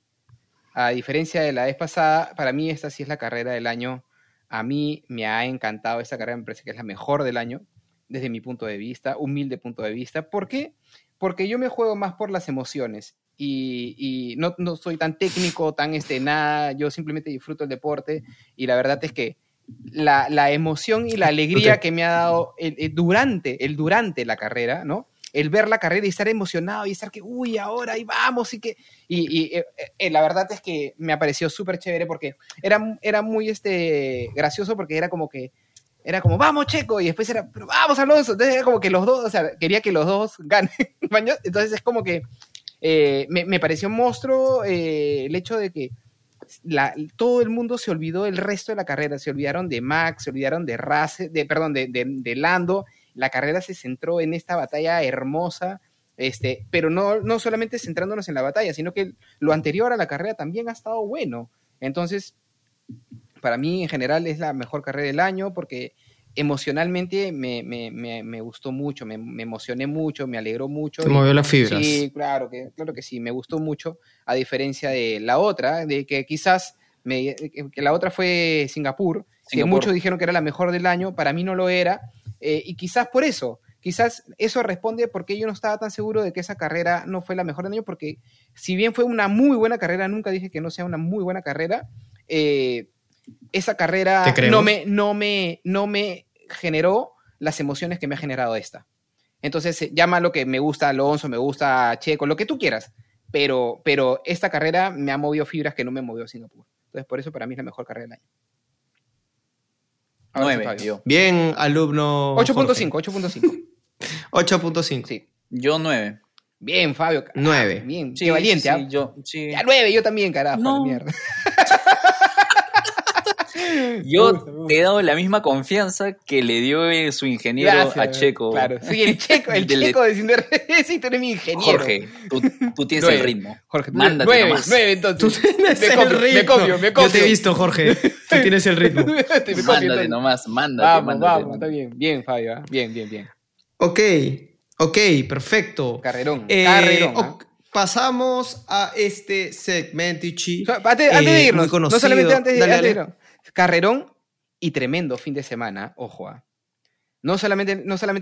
a diferencia de la vez pasada, para mí esta sí es la carrera del año. A mí me ha encantado esta carrera, me parece que es la mejor del año, desde mi punto de vista, humilde punto de vista. ¿Por qué? Porque yo me juego más por las emociones y no soy tan técnico, tan nada, yo simplemente disfruto el deporte y la verdad es que la emoción y la alegría que me ha dado durante la carrera, ¿no? El ver la carrera y estar emocionado y estar que, uy, ahora ahí vamos y que... Y la verdad es que me pareció súper chévere porque era muy gracioso porque era como, vamos, Checo, y después era, pero vamos, Alonso. Entonces era como que los dos, o sea, quería que los dos ganen. Entonces es como que me pareció un monstruo el hecho de que todo el mundo se olvidó el resto de la carrera. Se olvidaron de Max, se olvidaron de Russell, de Lando. La carrera se centró en esta batalla hermosa, pero no solamente centrándonos en la batalla, sino que lo anterior a la carrera también ha estado bueno. Entonces, para mí en general es la mejor carrera del año porque emocionalmente me gustó mucho, me emocioné mucho, me alegró mucho. Te movió las fibras. Sí, claro que sí, me gustó mucho, a diferencia de la otra, de que quizás... que la otra fue Singapur, que muchos dijeron que era la mejor del año, para mí no lo era, y quizás por eso, responde porque yo no estaba tan seguro de que esa carrera no fue la mejor del año, porque si bien fue una muy buena carrera, nunca dije que no sea una muy buena carrera, esa carrera no me generó las emociones que me ha generado esta. Entonces, llama lo que me gusta Alonso, me gusta Checo, lo que tú quieras, pero esta carrera me ha movido fibras que no me movió Singapur. Entonces, por eso para mí es la mejor carrera del año. 9. Bien, alumno. 8.5. 8.5. Sí. Yo 9. Bien, Fabio. 9. Bien, sí, qué valiente. Sí, ¿ah? Yo, sí. Ya 9, yo también, carajo. No. Mierda. Yo te he dado la misma confianza que le dio su ingeniero a Checo. Claro. Soy el Checo diciendo, sí, tú eres mi ingeniero. Jorge, tú tienes 9. El ritmo. Jorge, mándate 9, nomás. 9, entonces. Tú tienes me copio. Yo te he visto, Jorge. Tú tienes el ritmo. Mándate nomás. Vamos, está bien. Bien, Fabio. ¿Eh? Bien. Ok, perfecto. Carrerón. Pasamos a este segmento, antes de irnos, no solamente antes de irnos. Carrerón y tremendo fin de semana, ojo. No solamente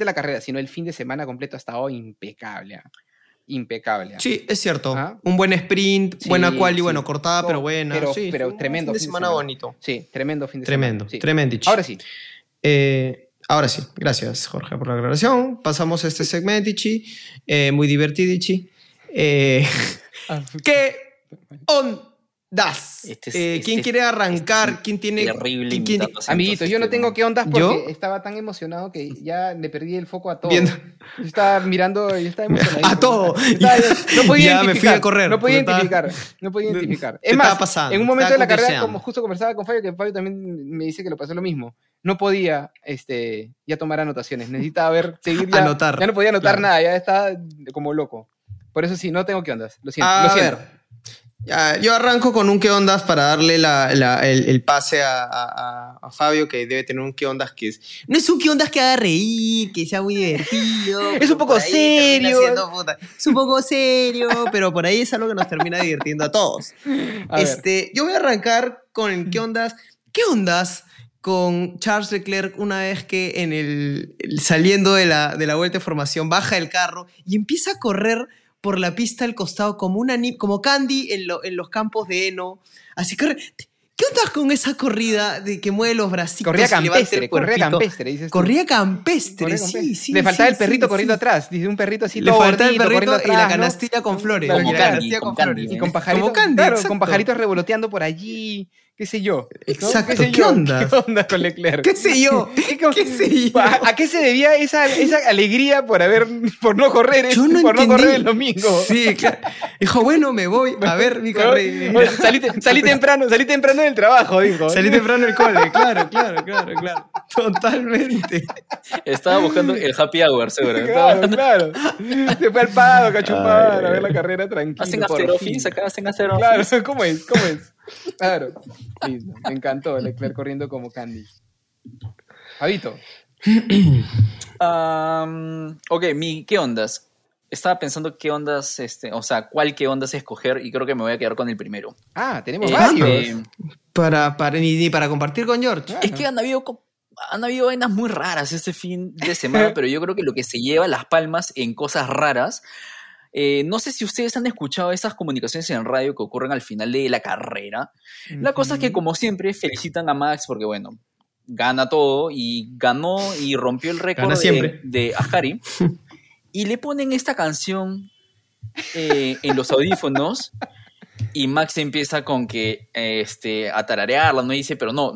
la carrera, sino el fin de semana completo ha estado impecable. Impecable. Sí, es cierto. ¿Ah? Un buen sprint, sí, buena quali, bueno, cortada, pero buena. Pero tremendo fin de semana bonito. Sí, tremendo fin de semana. Tremendo. Ahora sí. Ahora sí, gracias Jorge por la aclaración. Pasamos a este segmento, Ichi, muy divertido, Ichi. ¿Qué ondas? ¿Quién quiere arrancar? ¿Quién tiene? ¿Quién? Amiguitos, yo no tengo qué ondas porque estaba tan emocionado que ya le perdí el foco a todo. Viendo. Yo estaba mirando, yo estaba emocionado. A todo. No podía identificar. Me fui a correr. No podía identificar. Es más, en un momento de la carrera, como justo conversaba con Fabio, que Fabio también me dice que lo pasó lo mismo. No podía ya tomar anotaciones. Necesitaba seguir ya. Anotar. Ya no podía anotar nada, ya estaba como loco. Por eso sí, no tengo qué ondas. Lo siento. A ver, yo arranco con un qué ondas para darle el pase a Fabio, que debe tener un qué ondas que es. No es un qué ondas que haga reír, que sea muy divertido. Es un poco serio. Es un poco serio, pero por ahí es algo que nos termina divirtiendo a todos. Yo voy a arrancar con el qué ondas. ¿Qué ondas? Con Charles Leclerc, una vez que en saliendo de la vuelta de formación baja el carro y empieza a correr por la pista al costado como como Candy en los campos de heno. Así que ¿qué onda con esa corrida de que mueve los bracitos? Corría campestre, dices tú. Sí. Le faltaba el perrito corriendo atrás. Dice un perrito así. Le faltaba el perrito y la canastilla con flores. Y con pajaritos. Como Candy, claro, con pajaritos revoloteando por allí. ¿Qué sé yo? Exacto. ¿Qué onda? ¿Qué onda con Leclerc? ¿Qué sé yo? ¿A qué se debía esa alegría por no correr el domingo? Sí, claro. Dijo, bueno, me voy a ver mi carrera. Bueno, salí temprano del trabajo, dijo. Salí temprano del cole, claro. Totalmente. Estaba buscando el happy hour, seguramente. Claro. Se fue al Pado, cachupado, a ver la carrera tranquila. Hacen after office, acá hacen after office. Claro, ¿cómo es? Claro, listo. Me encantó Leclerc corriendo como Candy. Javito. ¿Qué ondas? Estaba pensando qué ondas, cuál qué ondas escoger y creo que me voy a quedar con el primero. Ah, tenemos varios. Para compartir con George. Claro. Es que han habido vainas muy raras este fin de semana, pero yo creo que lo que se lleva las palmas en cosas raras. No sé si ustedes han escuchado esas comunicaciones en radio que ocurren al final de la carrera. Uh-huh. La cosa es que, como siempre, felicitan a Max porque, bueno, gana todo y ganó y rompió el récord de Ascari. Y le ponen esta canción en los audífonos y Max empieza con que a tararearla, ¿no? Y dice, pero no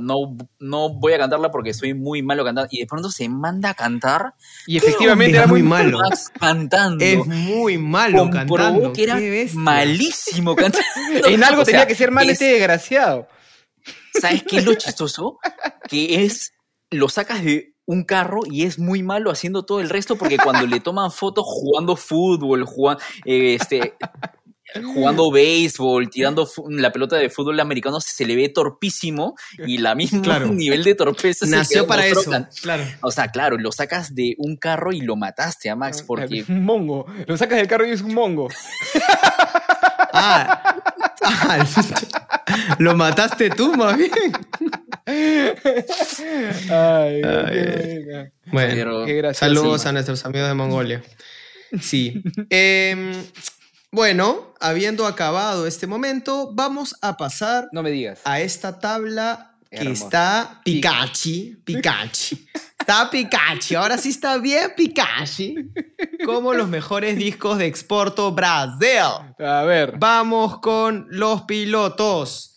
voy a cantarla porque soy muy malo cantando. Y de pronto se manda a cantar. Y efectivamente era muy malo Max cantando. Es muy malo cantando. Que era malísimo cantando. En algo tenía que ser mal desgraciado. ¿Sabes qué es lo chistoso? Que lo sacas de un carro y es muy malo haciendo todo el resto porque cuando le toman fotos jugando fútbol, jugando béisbol, tirando la pelota de fútbol americano, se le ve torpísimo y la misma nivel de torpeza nació para eso. Claro. O sea, claro, lo sacas de un carro y lo mataste a Max porque es un mongo. Lo sacas del carro y es un mongo. Lo mataste tú, más bien. Ay, bueno, saludos a nuestros amigos de Mongolia. Sí. Bueno, habiendo acabado este momento, vamos a pasar a esta tabla que está Pikachu. Está Pikachu, ahora sí está bien Pikachu. Como los mejores discos de Exporto Brasil. A ver. Vamos con los pilotos.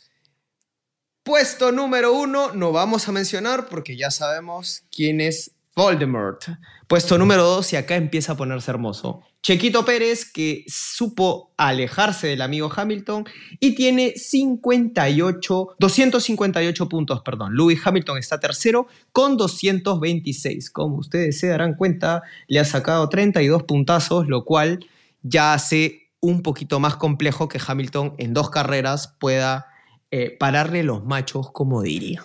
Puesto número 1, no vamos a mencionar porque ya sabemos quién es Voldemort. Puesto número 2 y acá empieza a ponerse hermoso. Chequito Pérez, que supo alejarse del amigo Hamilton y tiene 258 puntos, perdón. Lewis Hamilton está tercero con 226. Como ustedes se darán cuenta, le ha sacado 32 puntazos, lo cual ya hace un poquito más complejo que Hamilton en 2 carreras pueda pararle los machos, como diría.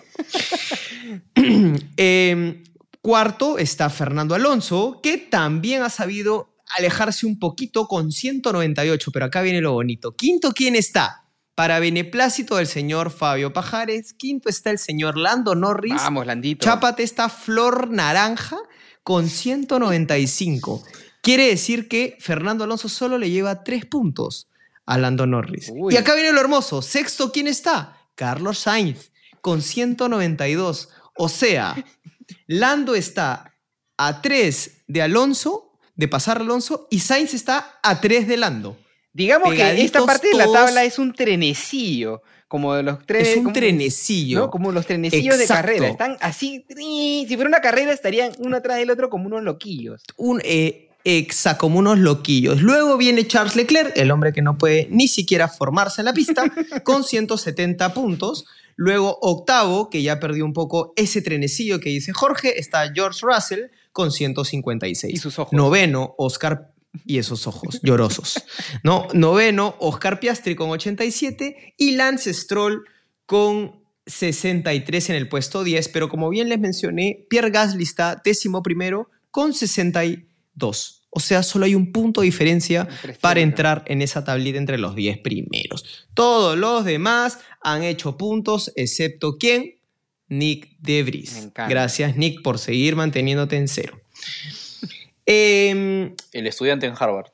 Cuarto está Fernando Alonso, que también ha sabido alejarse un poquito con 198, pero acá viene lo bonito. Quinto, ¿quién está? Para beneplácito del señor Fabio Pajares. Quinto está el señor Lando Norris. Vamos, Landito. Chápate esta flor naranja con 195. Quiere decir que Fernando Alonso solo le lleva 3 puntos a Lando Norris. Uy. Y acá viene lo hermoso. Sexto, ¿quién está? Carlos Sainz con 192. O sea, Lando está a 3 de Alonso, de pasar a Alonso, y Sainz está a 3 de Lando. Digamos pegaditos que esta parte todos, de la tabla es un trenecillo, como de los trenes. Es un como, trenecillo. ¿No? Como los trenecillos. Exacto. De carrera. Están así, si fuera una carrera estarían uno atrás del otro como unos loquillos. Como unos loquillos. Luego viene Charles Leclerc, el hombre que no puede ni siquiera formarse en la pista, con 170 puntos. Luego octavo, que ya perdió un poco ese trenecillo que dice Jorge, está George Russell con 156. Y sus ojos. Noveno, Oscar, y esos ojos llorosos. ¿No? Noveno, Oscar Piastri con 87 y Lance Stroll con 63 en el puesto 10. Pero como bien les mencioné, Pierre Gasly está 11º con 62. O sea, solo hay un punto de diferencia para entrar en esa tablita entre los 10 primeros. Todos los demás han hecho puntos, excepto ¿quién? Nick De Vries. Gracias, Nick, por seguir manteniéndote en cero. El estudiante en Harvard.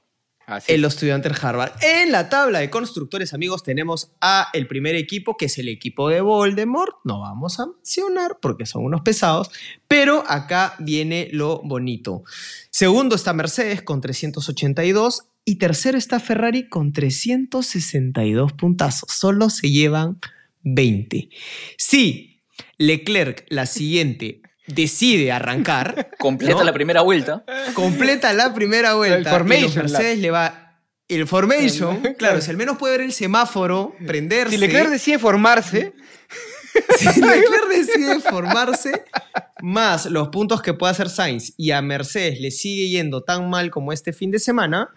Así el estudiante en Harvard. En la tabla de constructores, amigos, tenemos a el primer equipo, que es el equipo de Voldemort. No vamos a mencionar porque son unos pesados, pero acá viene lo bonito. Segundo está Mercedes con 382 y tercero está Ferrari con 362 puntazos. Solo se llevan 20. Si Leclerc la siguiente decide arrancar, completa, ¿no?, la primera vuelta. Completa la primera vuelta. El Formation. Mercedes le va. El Formation, claro, si al menos puede ver el semáforo, prenderse. Si Leclerc decide formarse. Si Leclerc decide formarse, más los puntos que pueda hacer Sainz y a Mercedes le sigue yendo tan mal como este fin de semana,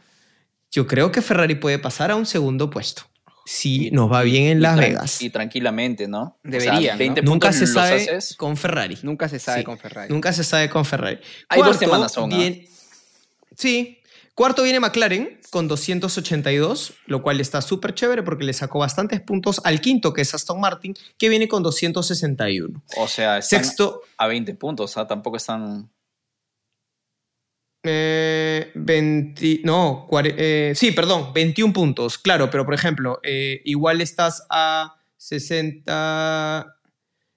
yo creo que Ferrari puede pasar a un segundo puesto. Si nos va bien en Las Vegas. Y tranquilamente, ¿no? Debería. O sea, ¿no? Nunca se sabe con Ferrari. Nunca se sabe, sí, con Ferrari. Nunca se sabe con Ferrari. Hay cuarto, 2 semanas son. Sí. Cuarto viene McLaren con 282, lo cual está súper chévere porque le sacó bastantes puntos al quinto, que es Aston Martin, que viene con 261. O sea, están sexto, a 20 puntos. O sea, tampoco están... 21 puntos, claro, pero por ejemplo, igual estás a 60,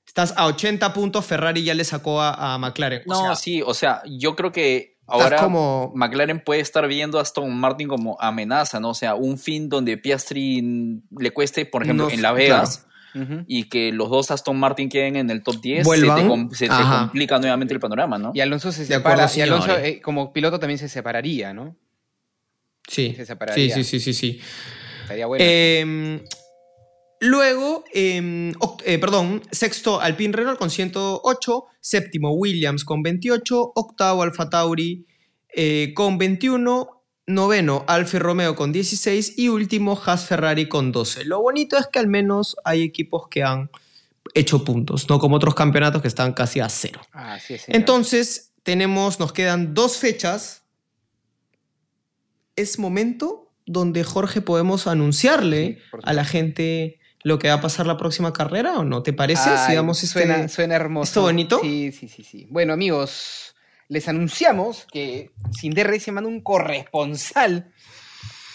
estás a 80 puntos, Ferrari ya le sacó a McLaren. No, sí, o sea, yo creo que ahora como... McLaren puede estar viendo a Aston Martin como amenaza, ¿no? O sea, un fin donde Piastri le cueste, por ejemplo, en Las Vegas. Claro. Uh-huh. Y que los dos Aston Martin queden en el top 10, se complica nuevamente el panorama, ¿no? Y Alonso se separa, acuerdo, y Alonso como piloto también se separaría, ¿no? Sí, se separaría. Sí. Estaría bueno. Luego, sexto Alpine Renault con 108, séptimo Williams con 28, octavo Alfa Tauri con 21, noveno, Alfa Romeo con 16 y último, Haas Ferrari con 12. Lo bonito es que al menos hay equipos que han hecho puntos, no como otros campeonatos que están casi a cero. Ah, sí, señor. Entonces, nos quedan 2 fechas. Es momento donde, Jorge, podemos anunciarle a la gente lo que va a pasar la próxima carrera, ¿o no? ¿Te parece? Ay, suena hermoso. ¿Esto bonito? Sí. Bueno, amigos... Les anunciamos que Sin DR se manda un corresponsal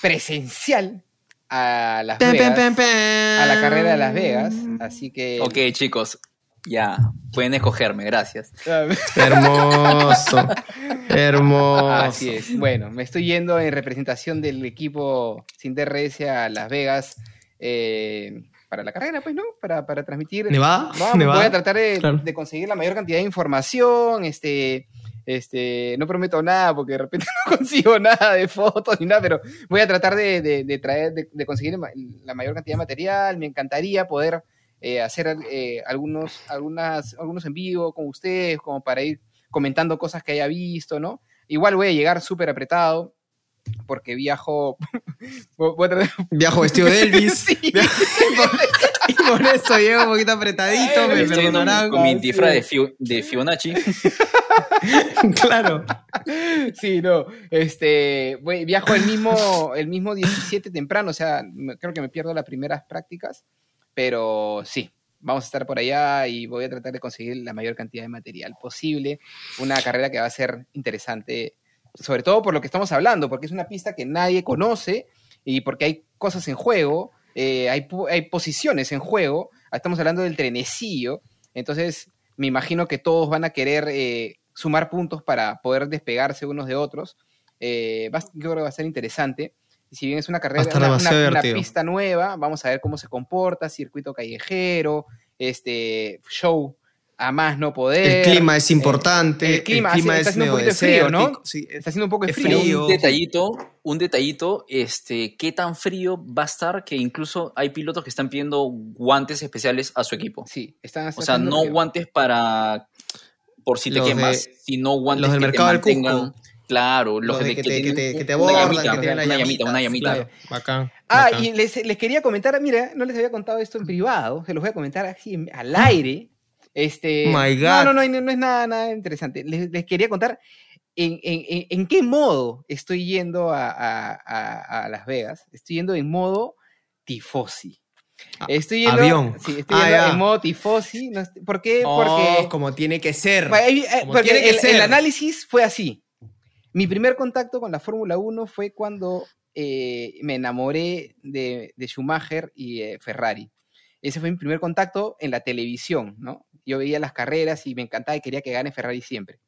presencial a Las Vegas, a la carrera de Las Vegas, así que... Ok, chicos, ya, pueden escogerme, gracias. Hermoso, hermoso. Así es, bueno, me estoy yendo en representación del equipo Sin DRS a Las Vegas, para la carrera, pues, ¿no? Para transmitir... ¿Nevada? Voy a tratar de conseguir la mayor cantidad de información, no prometo nada porque de repente no consigo nada de fotos ni nada, pero voy a tratar de conseguir la mayor cantidad de material. Me encantaría poder hacer algunos en vivo con ustedes, como para ir comentando cosas que haya visto, ¿no? Igual voy a llegar súper apretado porque viajo vestido de Elvis. Sí. Y por eso llego un poquito apretadito. Me perdonarán. Con mi intifra de Fibonacci. Claro. Sí, no. Viajo el mismo 17 temprano, o sea, creo que me pierdo las primeras prácticas, pero sí, vamos a estar por allá y voy a tratar de conseguir la mayor cantidad de material posible. Una carrera que va a ser interesante, sobre todo por lo que estamos hablando, porque es una pista que nadie conoce y porque hay cosas en juego, hay posiciones en juego, estamos hablando del trenecillo, entonces Me imagino que todos van a querer sumar puntos para poder despegarse unos de otros. Yo creo que va a ser interesante. Y si bien es una carrera, una pista nueva, vamos a ver cómo se comporta, circuito callejero, show a más no poder. El clima es importante. El clima está haciendo un poquito de frío, ¿no? Sí, está haciendo un poco de frío. Un detallito, qué tan frío va a estar que incluso hay pilotos que están pidiendo guantes especiales a su equipo. Sí, están haciendo. O sea, no guantes para por si te quemas, sino guantes que te mantengan. Claro, los de que te abordan, que tienen una llamita. Claro. Bacán. Y les quería comentar, mira, no les había contado esto en privado, se los voy a comentar así al aire. My God. No es nada interesante. Les quería contar en qué modo estoy yendo a Las Vegas. Estoy yendo en modo tifosi. Estoy yendo en modo tifosi. ¿Por qué? Porque como tiene que ser. El análisis fue así. Mi primer contacto con la Fórmula 1 fue cuando me enamoré de Schumacher y Ferrari. Ese fue mi primer contacto en la televisión, ¿no? Yo veía las carreras y me encantaba y quería que gane Ferrari siempre.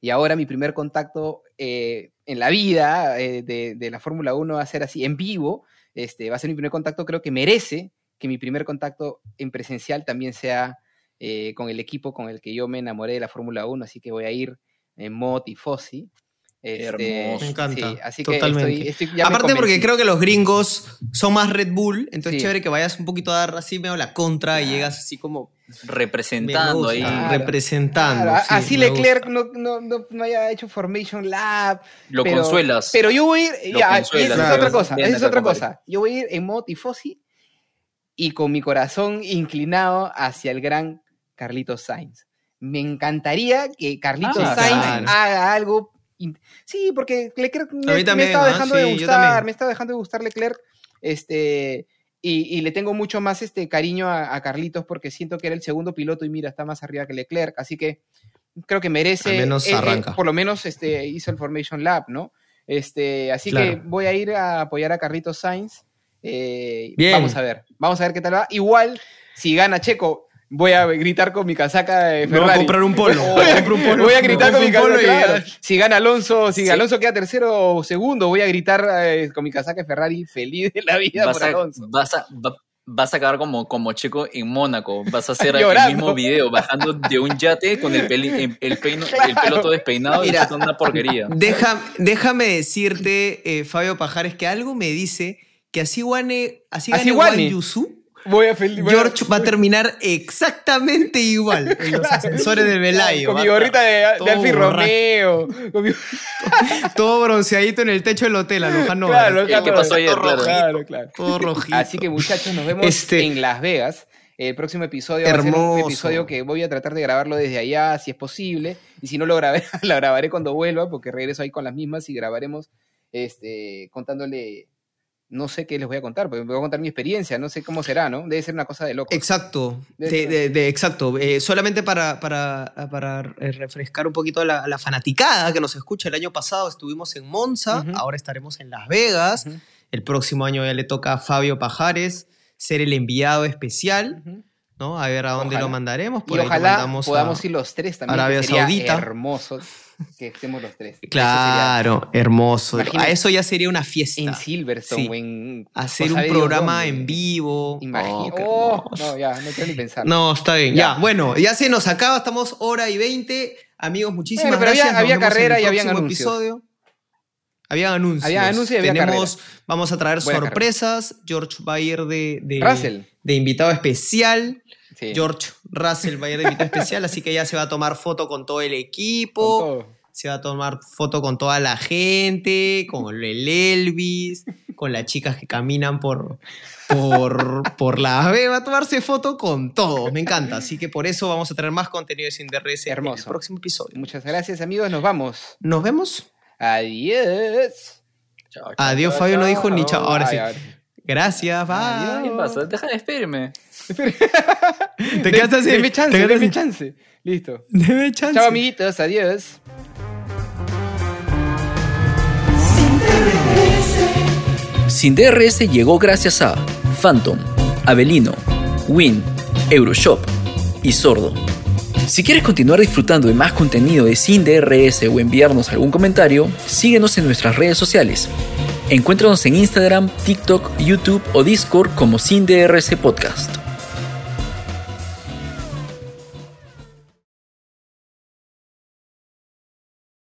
Y ahora mi primer contacto en la vida de la Fórmula 1 va a ser así, en vivo. Va a ser mi primer contacto, creo que merece que mi primer contacto en presencial también sea con el equipo con el que yo me enamoré de la Fórmula 1, así que voy a ir en modo tifosi. Hermoso. Me encanta. Sí, así totalmente. Que ya aparte porque creo que los gringos son más Red Bull, entonces sí. Chévere que vayas un poquito a dar así medio la contra y llegas así como representando ahí. Claro. Representando. Claro. Sí, así Leclerc no haya hecho Formation Lab. Lo consuelas. Pero yo voy a ir... Esa es otra cosa. Yo voy a ir en modo tifosi y con mi corazón inclinado hacia el gran Carlitos Sainz. Me encantaría que Carlitos Sainz haga algo. Sí, porque Leclerc me estaba dejando de gustar Leclerc. Y le tengo mucho más cariño a Carlitos porque siento que era el segundo piloto y mira, está más arriba que Leclerc. Así que creo que merece. Por lo menos hizo el Formation Lab, ¿no? Así que voy a ir a apoyar a Carlitos Sainz. Vamos a ver qué tal va. Igual, si gana Checo. Voy a gritar con mi casaca de Ferrari. Voy a comprar un polo. Voy a gritar con mi casaca. Claro. Si gana Alonso, Alonso queda tercero o segundo, voy a gritar con mi casaca de Ferrari feliz de la vida Alonso. Vas a acabar como Checo en Mónaco. Vas a hacer el mismo video bajando de un yate con el pelo todo despeinado. Mira, y una porquería. Déjame decirte, Fabio Pajares, que algo me dice que así gane Guanyusu. George va a terminar exactamente igual en los ascensores de Velayo. Con mi gorrita de Alfa Romeo. Todo bronceadito en el techo del hotel, alojando. ¿Qué pasó ayer? Claro. Todo rojito. Así que, muchachos, nos vemos en Las Vegas. El próximo episodio va a ser un episodio que voy a tratar de grabarlo desde allá, si es posible. Y si no lo grabé, la grabaré cuando vuelva, porque regreso ahí con las mismas y grabaremos contándole... No sé qué les voy a contar, porque me voy a contar mi experiencia, no sé cómo será, ¿no? Debe ser una cosa de loco. Exacto, exacto. Solamente para refrescar un poquito a la fanaticada que nos escucha. El año pasado estuvimos en Monza, ahora estaremos en Las Vegas. Uh-huh. El próximo año ya le toca a Fabio Pajares ser el enviado especial, ¿no? A ver a dónde lo mandaremos. Y ojalá podamos ir los tres también, Arabia Saudita. Hermoso. Que estemos los tres. Claro, hermoso. Imagínate, a eso ya sería una fiesta. En Silverstone. Sí. Hacer un programa en vivo. Imagínate. No quiero ni pensar. No, está bien. Ya, bueno, ya se nos acaba. Estamos 1:20. Amigos, muchísimas gracias. Había carrera y habían anuncios. Había anuncios y había carrera. Vamos a traer sorpresas. George va a ir de invitado especial. Sí. George Russell va a ir de invitado especial, así que ya se va a tomar foto con todo el equipo, se va a tomar foto con toda la gente, con el Elvis, con las chicas que caminan por Las Vegas, va a tomarse foto con todo, me encanta, así que por eso vamos a tener más contenido de Sin DRS en el próximo episodio. Muchas gracias, amigos, nos vamos. Nos vemos. Adiós. Chao, adiós, Fabio no dijo ni chao, ahora sí. Gracias, bye. ¿Qué pasa? Deja de despedirme. Te quedas así. Deme chance. Listo. Deme chance. Chao, amiguitos. Adiós. Sin DRS llegó gracias a Phantom, Avelino, Win, Euroshop, y sordo. Si quieres continuar disfrutando de más contenido de Sin DRS o enviarnos algún comentario, síguenos en nuestras redes sociales. Encuéntranos en Instagram, TikTok, YouTube o Discord como Sin DRS Podcast.